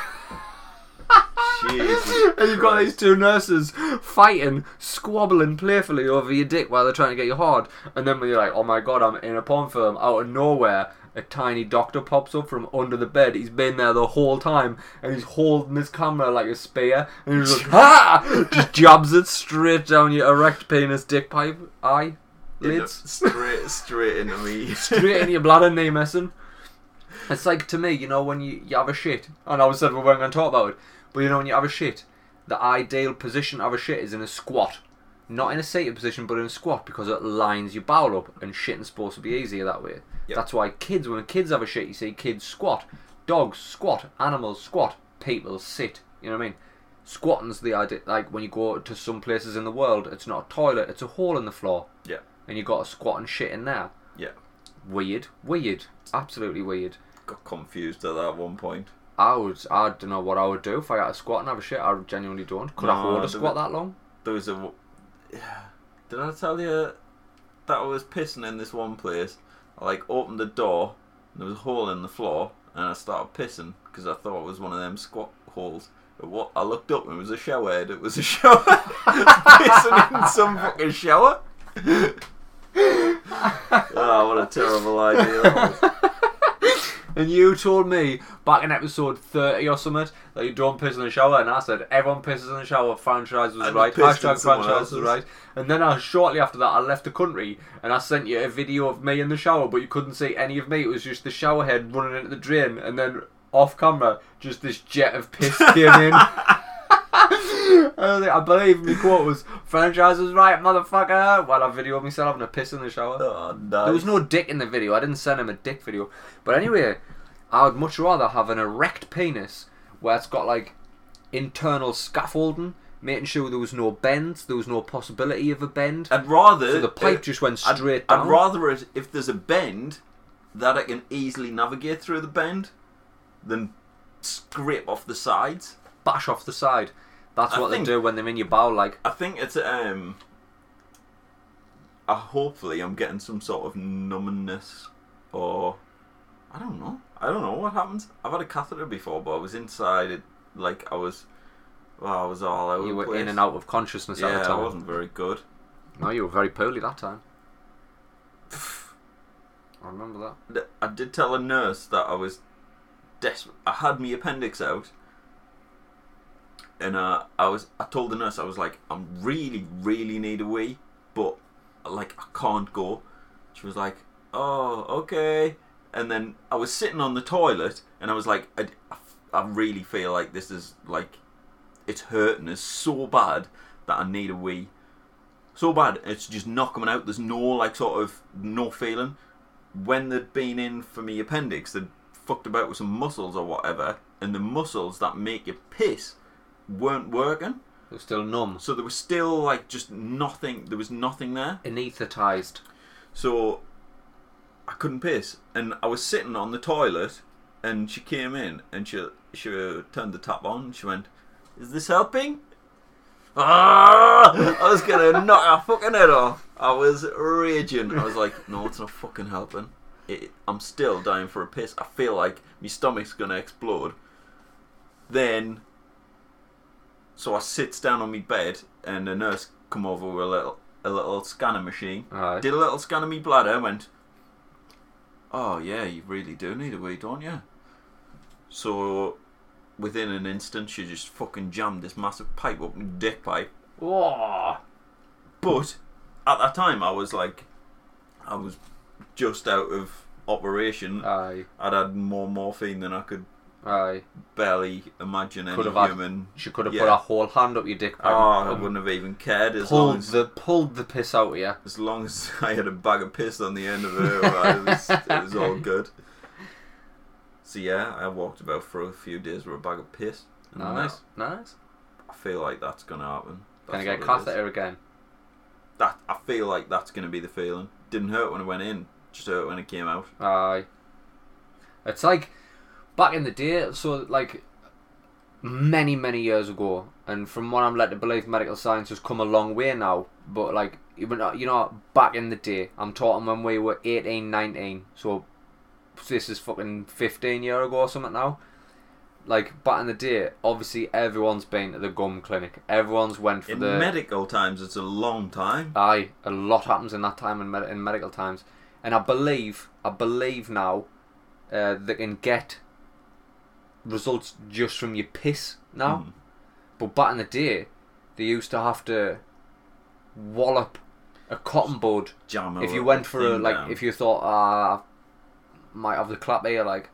Jesus and you've Christ. Got these two nurses fighting, squabbling playfully over your dick while they're trying to get you hard. And then when you're like, oh my god, I'm in a porn film, out of nowhere, a tiny doctor pops up from under the bed. He's been there the whole time, and he's holding his camera like a spear, and he's like, ha! Just jabs it straight down your erect penis dick pipe eye lids. You know, straight, straight into me. Straight into your bladder, knee messing. It's like, to me, you know, when you, you have a shit, and I said we weren't going to talk about it, but you know, when you have a shit, the ideal position of a shit is in a squat. Not in a seated position, but in a squat, because it lines your bowel up, and shitting's supposed to be easier that way. Yep. That's why kids, when kids have a shit, you see kids squat. Dogs squat. Animals squat. People sit. You know what I mean? Squatting's the idea. Like, when you go to some places in the world, it's not a toilet, it's a hole in the floor. Yeah. And you got to squat and shit in there. Yeah. Weird. Weird. Absolutely weird. Got confused at that one point. I would, I don't know what I would do if I had a squat and have a shit. I genuinely don't. Could no, I hold a squat was, that long? There was a... Yeah. Did I tell you that I was pissing in this one place? I, like, opened the door, There was a hole in the floor, and I started pissing because I thought it was one of them squat holes. But what I looked up and it was a showerhead. It was a shower. Pissing in some fucking shower. Oh, what a terrible idea that was. And you told me back in episode thirty or something that you don't piss in the shower, and I said everyone pisses in the shower. Franchise was right. Hashtag franchise was right. And then I shortly after that I left the country and I sent you a video of me in the shower, but you couldn't see any of me. It was just the shower head running into the drain, and then off camera just this jet of piss came in. I believe my quote was, franchise was right, motherfucker, while I videoed myself having a piss in the shower. Oh, nice. There was no dick in the video. I didn't send him a dick video. But anyway, I would much rather have an erect penis where it's got like internal scaffolding, making sure there was no bends, there was no possibility of a bend. I'd rather... So the pipe it, just went straight I'd, down. I'd rather it, if there's a bend, that I can easily navigate through the bend than scrape off the sides. Bash off the side. That's what I think, they do when they're in your bow, like. I think it's, um... I hopefully I'm getting some sort of numbness, or... I don't know. I don't know what happens. I've had a catheter before, but I was inside it, like, I was... Well, I was all over the place. You were in and out of consciousness at the time. Yeah, I wasn't very good. No, you were very poorly that time. I remember that. I did tell a nurse that I was desperate. I had my appendix out. And uh, I was, I told the nurse, I was like, I really, really need a wee, but, like, I can't go. She was like, oh, okay. And then I was sitting on the toilet, and I was like, I, I really feel like this is, like, it's hurting us so bad that I need a wee. So bad, it's just not coming out. There's no, like, sort of, no feeling. When they'd been in for me appendix, they'd fucked about with some muscles or whatever, and the muscles that make you piss weren't working. They were still numb. So there was still, like, just nothing. There was nothing there. Anaesthetised. So I couldn't piss. And I was sitting on the toilet, and she came in, and she she turned the tap on, and she went, is this helping? Ah! I was going to knock her fucking head off. I was raging. I was like, no, it's not fucking helping. It, I'm still dying for a piss. I feel like my stomach's going to explode. Then... So I sits down on my bed, and the nurse come over with a little a little scanner machine. Right. Did a little scan of my bladder and went, oh yeah, you really do need a wee, don't you? So within an instant, she just fucking jammed this massive pipe up, dick pipe. Whoa. But at that time, I was like, I was just out of operation. Aye. I'd had more morphine than I could. I barely imagine any human. Had, she could have yeah. put her whole hand up your dick pipe. Oh, I wouldn't have even cared. As pulled long as, the pulled the piss out of you. As long as I had a bag of piss on the end of her, right, it, was, it was all good. So yeah, I walked about for a few days with a bag of piss. Nice, that, nice. I feel like that's gonna happen. That's gonna get catheter again. That I feel like that's gonna be the feeling. Didn't hurt when I went in, just hurt when it came out. Aye. It's like. Back in the day, so like many, many years ago, and from what I'm led to believe, medical science has come a long way now. But like, even you know, back in the day, I'm talking when we were eighteen, nineteen, so this is fucking fifteen years ago or something now. Like, back in the day, obviously everyone's been to the gum clinic. Everyone's went for in the... In medical times, it's a long time. Aye, a lot happens in that time in, med- in medical times. And I believe, I believe now, uh, they can get... results just from your piss now. Mm. But back in the day, they used to have to wallop a cotton bud. Jam if you went for a, like, down. If you thought, ah, I might have the clap here, like,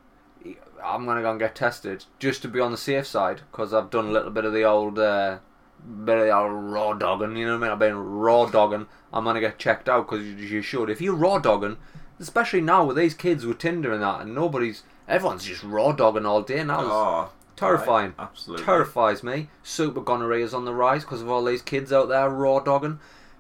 I'm going to go and get tested just to be on the safe side, because I've done a little bit of the old, uh, bit of the old raw dogging, you know what I mean? I've been raw dogging. I'm going to get checked out because you should. If you're raw dogging, especially now with these kids with Tinder and that, and nobody's. Everyone's just raw dogging all day now. Oh, terrifying. Right, absolutely. Terrifies me. Super gonorrhea's on the rise because of all these kids out there raw dogging.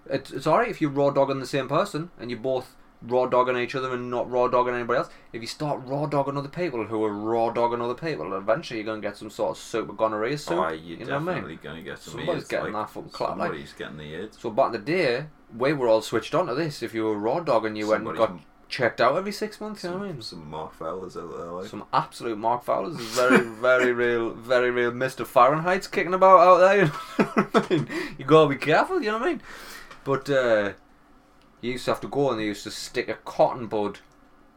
It's, it's alright if you're raw dogging the same person and you're both raw dogging each other and not raw dogging anybody else. If you start raw dogging other people who are raw dogging other people, eventually you're going to get some sort of super gonorrhea soon. Oh, you're you know definitely I mean? Going to get some somebody's AIDS. Getting like, that fucking clap. Somebody's like. Getting the AIDS. So back in the day, we were all switched on to this. If you were raw dogging, you somebody's went and got checked out every six months, you some, know what I mean? Some Mark Fowlers out there, like. Some absolute Mark Fowlers. Very, very real, very real Mister Fahrenheit's kicking about out there, you know what I mean? You gotta be careful, you know what I mean? But, uh, you used to have to go and they used to stick a cotton bud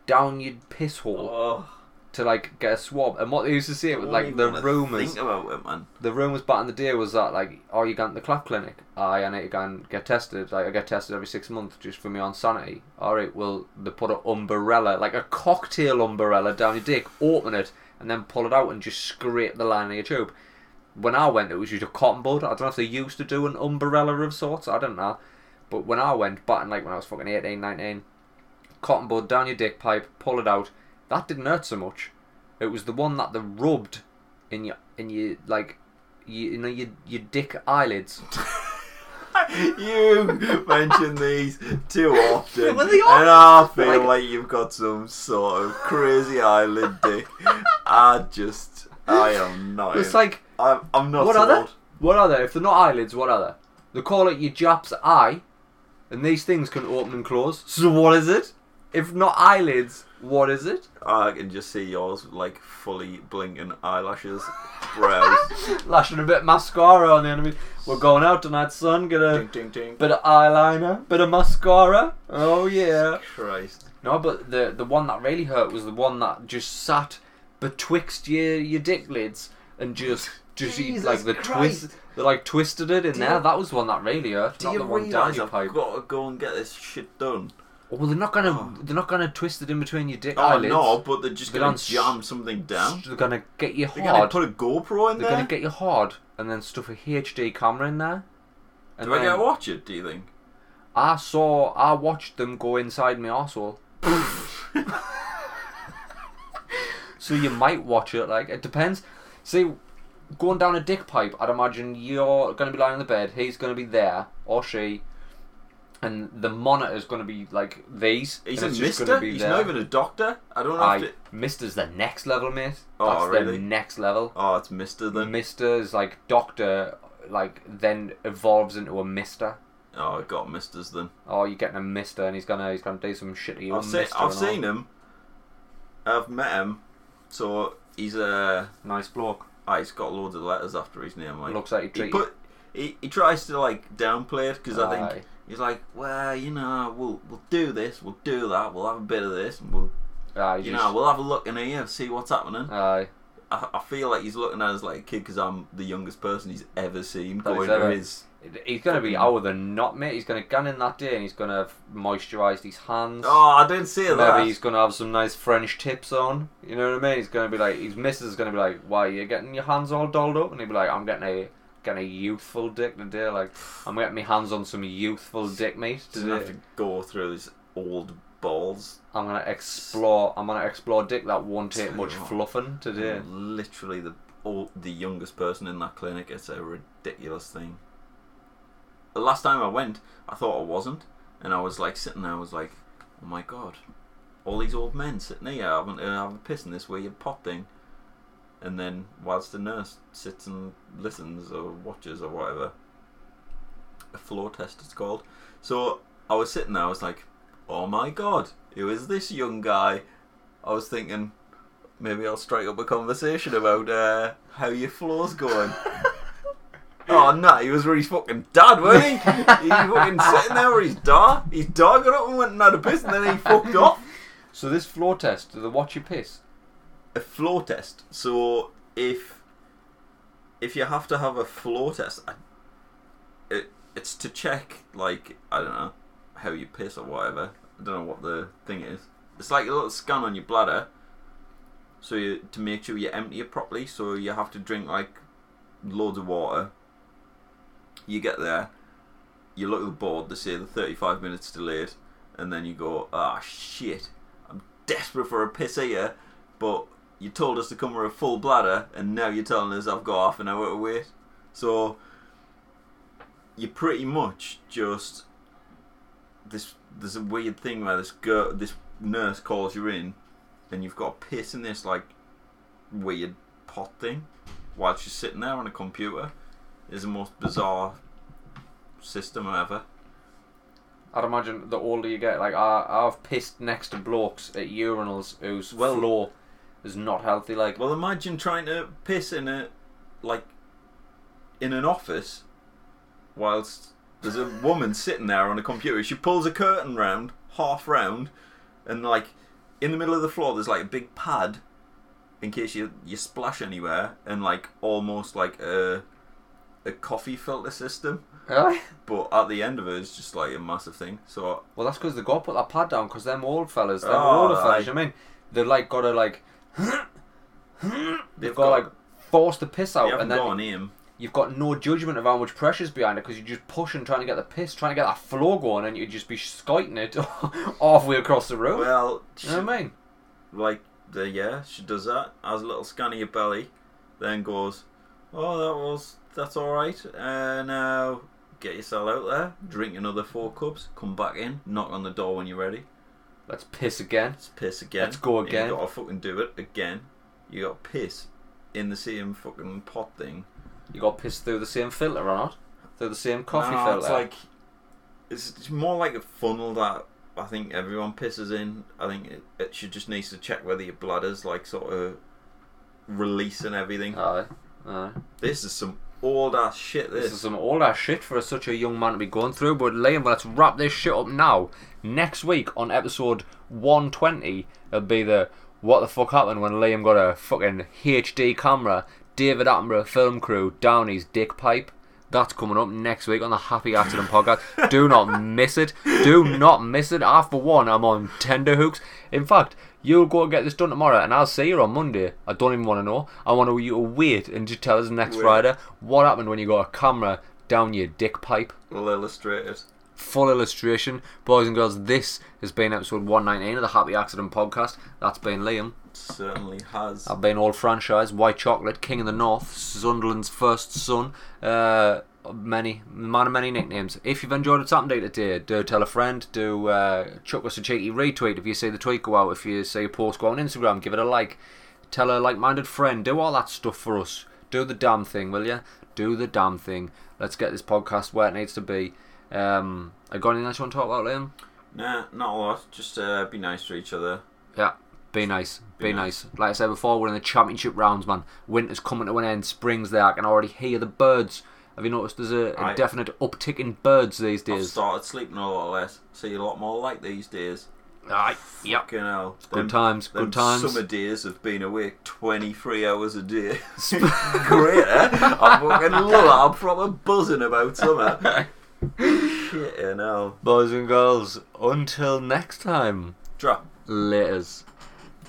down your piss hole oh. to, like, get a swab. And what they used to say, was, like, the rumours... think about it, man. The rumours back in the day was that, like, oh, you're going to the clap clinic? Aye, I need to go and get tested. Like, I get tested every six months just for me on sanity. Alright, well, they put an umbrella, like a cocktail umbrella down your dick, open it, and then pull it out and just scrape the lining of your tube. When I went, it was just a cotton bud. I don't know if they used to do an umbrella of sorts. I don't know. But when I went, back in, like, when I was fucking eighteen, nineteen, cotton bud down your dick pipe, pull it out. That didn't hurt so much. It was the one that they rubbed in your, in your like, you, you know, your, your dick eyelids. You mention these too often, were they all? And I feel like, like you've got some sort of crazy eyelid dick. I just, I am not. It's like, I'm, I'm not. What so are they? Old. What are they? If they're not eyelids, what are they? They call it your Jap's eye. And these things can open and close. So what is it? If not eyelids, what is it? I can just see yours, like, fully blinking eyelashes, brows. Lashing a bit of mascara on the enemy. We're going out tonight, son. Get a ding, ding, ding. Bit of eyeliner, bit of mascara. Oh, yeah. Christ. No, but the the one that really hurt was the one that just sat betwixt your, your dick lids and just... Just eat, like the Christ. twist, they like twisted it in do there. You, that was one that really hurt. Do not you the one down your pipe. I've got to go and get this shit done. Oh, well, they're not gonna, oh. they're not gonna twist it in between your dick oh, eyelids. Oh no, but they're just they're gonna, gonna jam something down. They're gonna get you hard. They're gonna put a GoPro in they're there. They're gonna get you hard and then stuff a H D camera in there. And do I gotta watch it? Do you think? I saw, I watched them go inside my arsehole. So you might watch it. Like it depends. See. Going down a dick pipe, I'd imagine you're going to be lying on the bed, he's going to be there, or she, and the monitor's going to be like these. He's a mister? He's there. Not even a doctor? I don't know. Aye, if it... Mister's the next level, mate. Oh, that's really? The next level. Oh, it's mister then? Mister's like doctor, like then evolves into a mister. Oh, I got misters then. Oh, you're getting a mister and he's going to he's gonna do some shit to you. I've, see, I've seen all. him. I've met him. So he's a... Nice bloke. Oh, he's got loads of letters after his name. Like, looks like he treated. He, put, he, he tries to like downplay it because I think aye. He's like, well, you know, we'll we'll do this, we'll do that, we'll have a bit of this, and we'll, aye, you just, know, we'll have a look in here, see what's happening. Aye. I, I feel like he's looking at us like a kid because I'm the youngest person he's ever seen that going to his. He's going to be older than not, mate. He's going to gun in that day and he's going to moisturise his hands. Oh, I didn't see that. Maybe he's going to have some nice French tips on. You know what I mean? He's going to be like, his missus is going to be like, why are you getting your hands all dolled up? And he'll be like, I'm getting a getting a youthful dick today. Like, I'm getting my hands on some youthful dick, mate. Doesn't have to go through these old balls. I'm going to explore, I'm going to explore dick that won't take much fluffing today. Literally the old, the youngest person in that clinic. It's a ridiculous thing. The last time I went, I thought I wasn't, and I was like sitting there, I was like, oh my god, all these old men sitting here, I haven't uh, a piss in this weird pot thing. And then whilst the nurse sits and listens or watches or whatever, a floor test it's called. So I was sitting there, I was like, oh my god, who is this young guy? I was thinking, maybe I'll strike up a conversation about uh, how your floor's going. Oh no, he was with his fucking dad, wasn't he? He fucking sitting there with his dad. His dad got up and went and had a piss and then he fucked off. So this floor test, do they watch you piss? A floor test. So if if you have to have a floor test, I, it it's to check, like, I don't know, how you piss or whatever. I don't know what the thing is. It's like a little scan on your bladder, so you, to make sure you empty it properly. So you have to drink like loads of water. You get there, you look at the board, they say the thirty-five minutes delayed, and then you go, ah, shit, I'm desperate for a piss here, but you told us to come with a full bladder, and now you're telling us I've got half an hour to wait. So, you pretty much just, this. there's a weird thing where this girl, this nurse calls you in, and you've got to piss in this, like, weird pot thing, while she's sitting there on a computer. Is the most bizarre system ever. I'd imagine the older you get, like I, I've pissed next to blokes at urinals whose well, floor is not healthy. Like, well, imagine trying to piss in a like in an office whilst there's a woman sitting there on a computer. She pulls a curtain round, half round, and like in the middle of the floor, there's like a big pad in case you you splash anywhere, and like almost like a a coffee filter system. Really? But at the end of it, it's just like a massive thing. So well, that's because they got to put that pad down because them old fellas, them oh, older fellas. Like, I mean, they've like got to like they've, they've got, got to like force the piss out, they and then got an you've got no judgment of how much pressure's behind it because you're just pushing, trying to get the piss, trying to get that flow going, and you'd just be skiting it halfway across the room. Well, you know what I mean? Like, the, yeah, she does that, has a little scan of your belly, then goes, oh, that was. That's alright. Uh, now, get yourself out there, drink another four cups, come back in, knock on the door when you're ready. Let's piss again. Let's piss again. Let's go again. You gotta fucking do it again. You gotta piss in the same fucking pot thing. You gotta piss through the same filter or not? Through the same coffee no, filter? It's like, it's, it's more like a funnel that I think everyone pisses in. I think it, it should just needs to check whether your bladder's like sort of releasing everything. Aye, aye. This is some old ass shit. This. this is some old ass shit for such a young man to be going through. But Liam, let's wrap this shit up now. Next week on episode one twenty, it'll be the what the fuck happened when Liam got a fucking H D camera, David Attenborough film crew down his dick pipe. That's coming up next week on the Happy Accident Podcast. Do not miss it. Do not miss it. I, for one, I'm on tender hooks. In fact, you'll go and get this done tomorrow, and I'll see you on Monday. I don't even want to know. I want you to wait and just tell us next wait. Friday what happened when you got a camera down your dick pipe. We'll illustrate it. Full illustration. Boys and girls, this has been episode one nineteen of the Happy Accident Podcast. That's been Liam. It certainly has. I've been Old Franchise, White Chocolate, King of the North, Sunderland's first son. Uh... many man of many nicknames. If you've enjoyed what's happened today, do tell a friend, do uh, chuck us a cheeky retweet if you see the tweet go out, if you see a post go on Instagram, give it a like, tell a like-minded friend, do all that stuff for us. Do the damn thing, will you? Do the damn thing. Let's get this podcast where it needs to be. Um, I got anything else you want to talk about, Liam? Nah, not a lot. Just uh, be nice to each other. Yeah. Be nice, be, be nice. nice. Like I said before, we're in the championship rounds, man. Winter's coming to an end, spring's there. I can already hear the birds. Have you noticed there's a, a I, definite uptick in birds these days? I've started sleeping a lot less. See a lot more light these days. Aye, yep. Fucking hell. Them, good times, good times. Summer days have been awake twenty-three hours a day. Great, eh? I fucking love it. I'm proper buzzing about summer. Shit, you know. Boys and girls, until next time. Drop. Laters.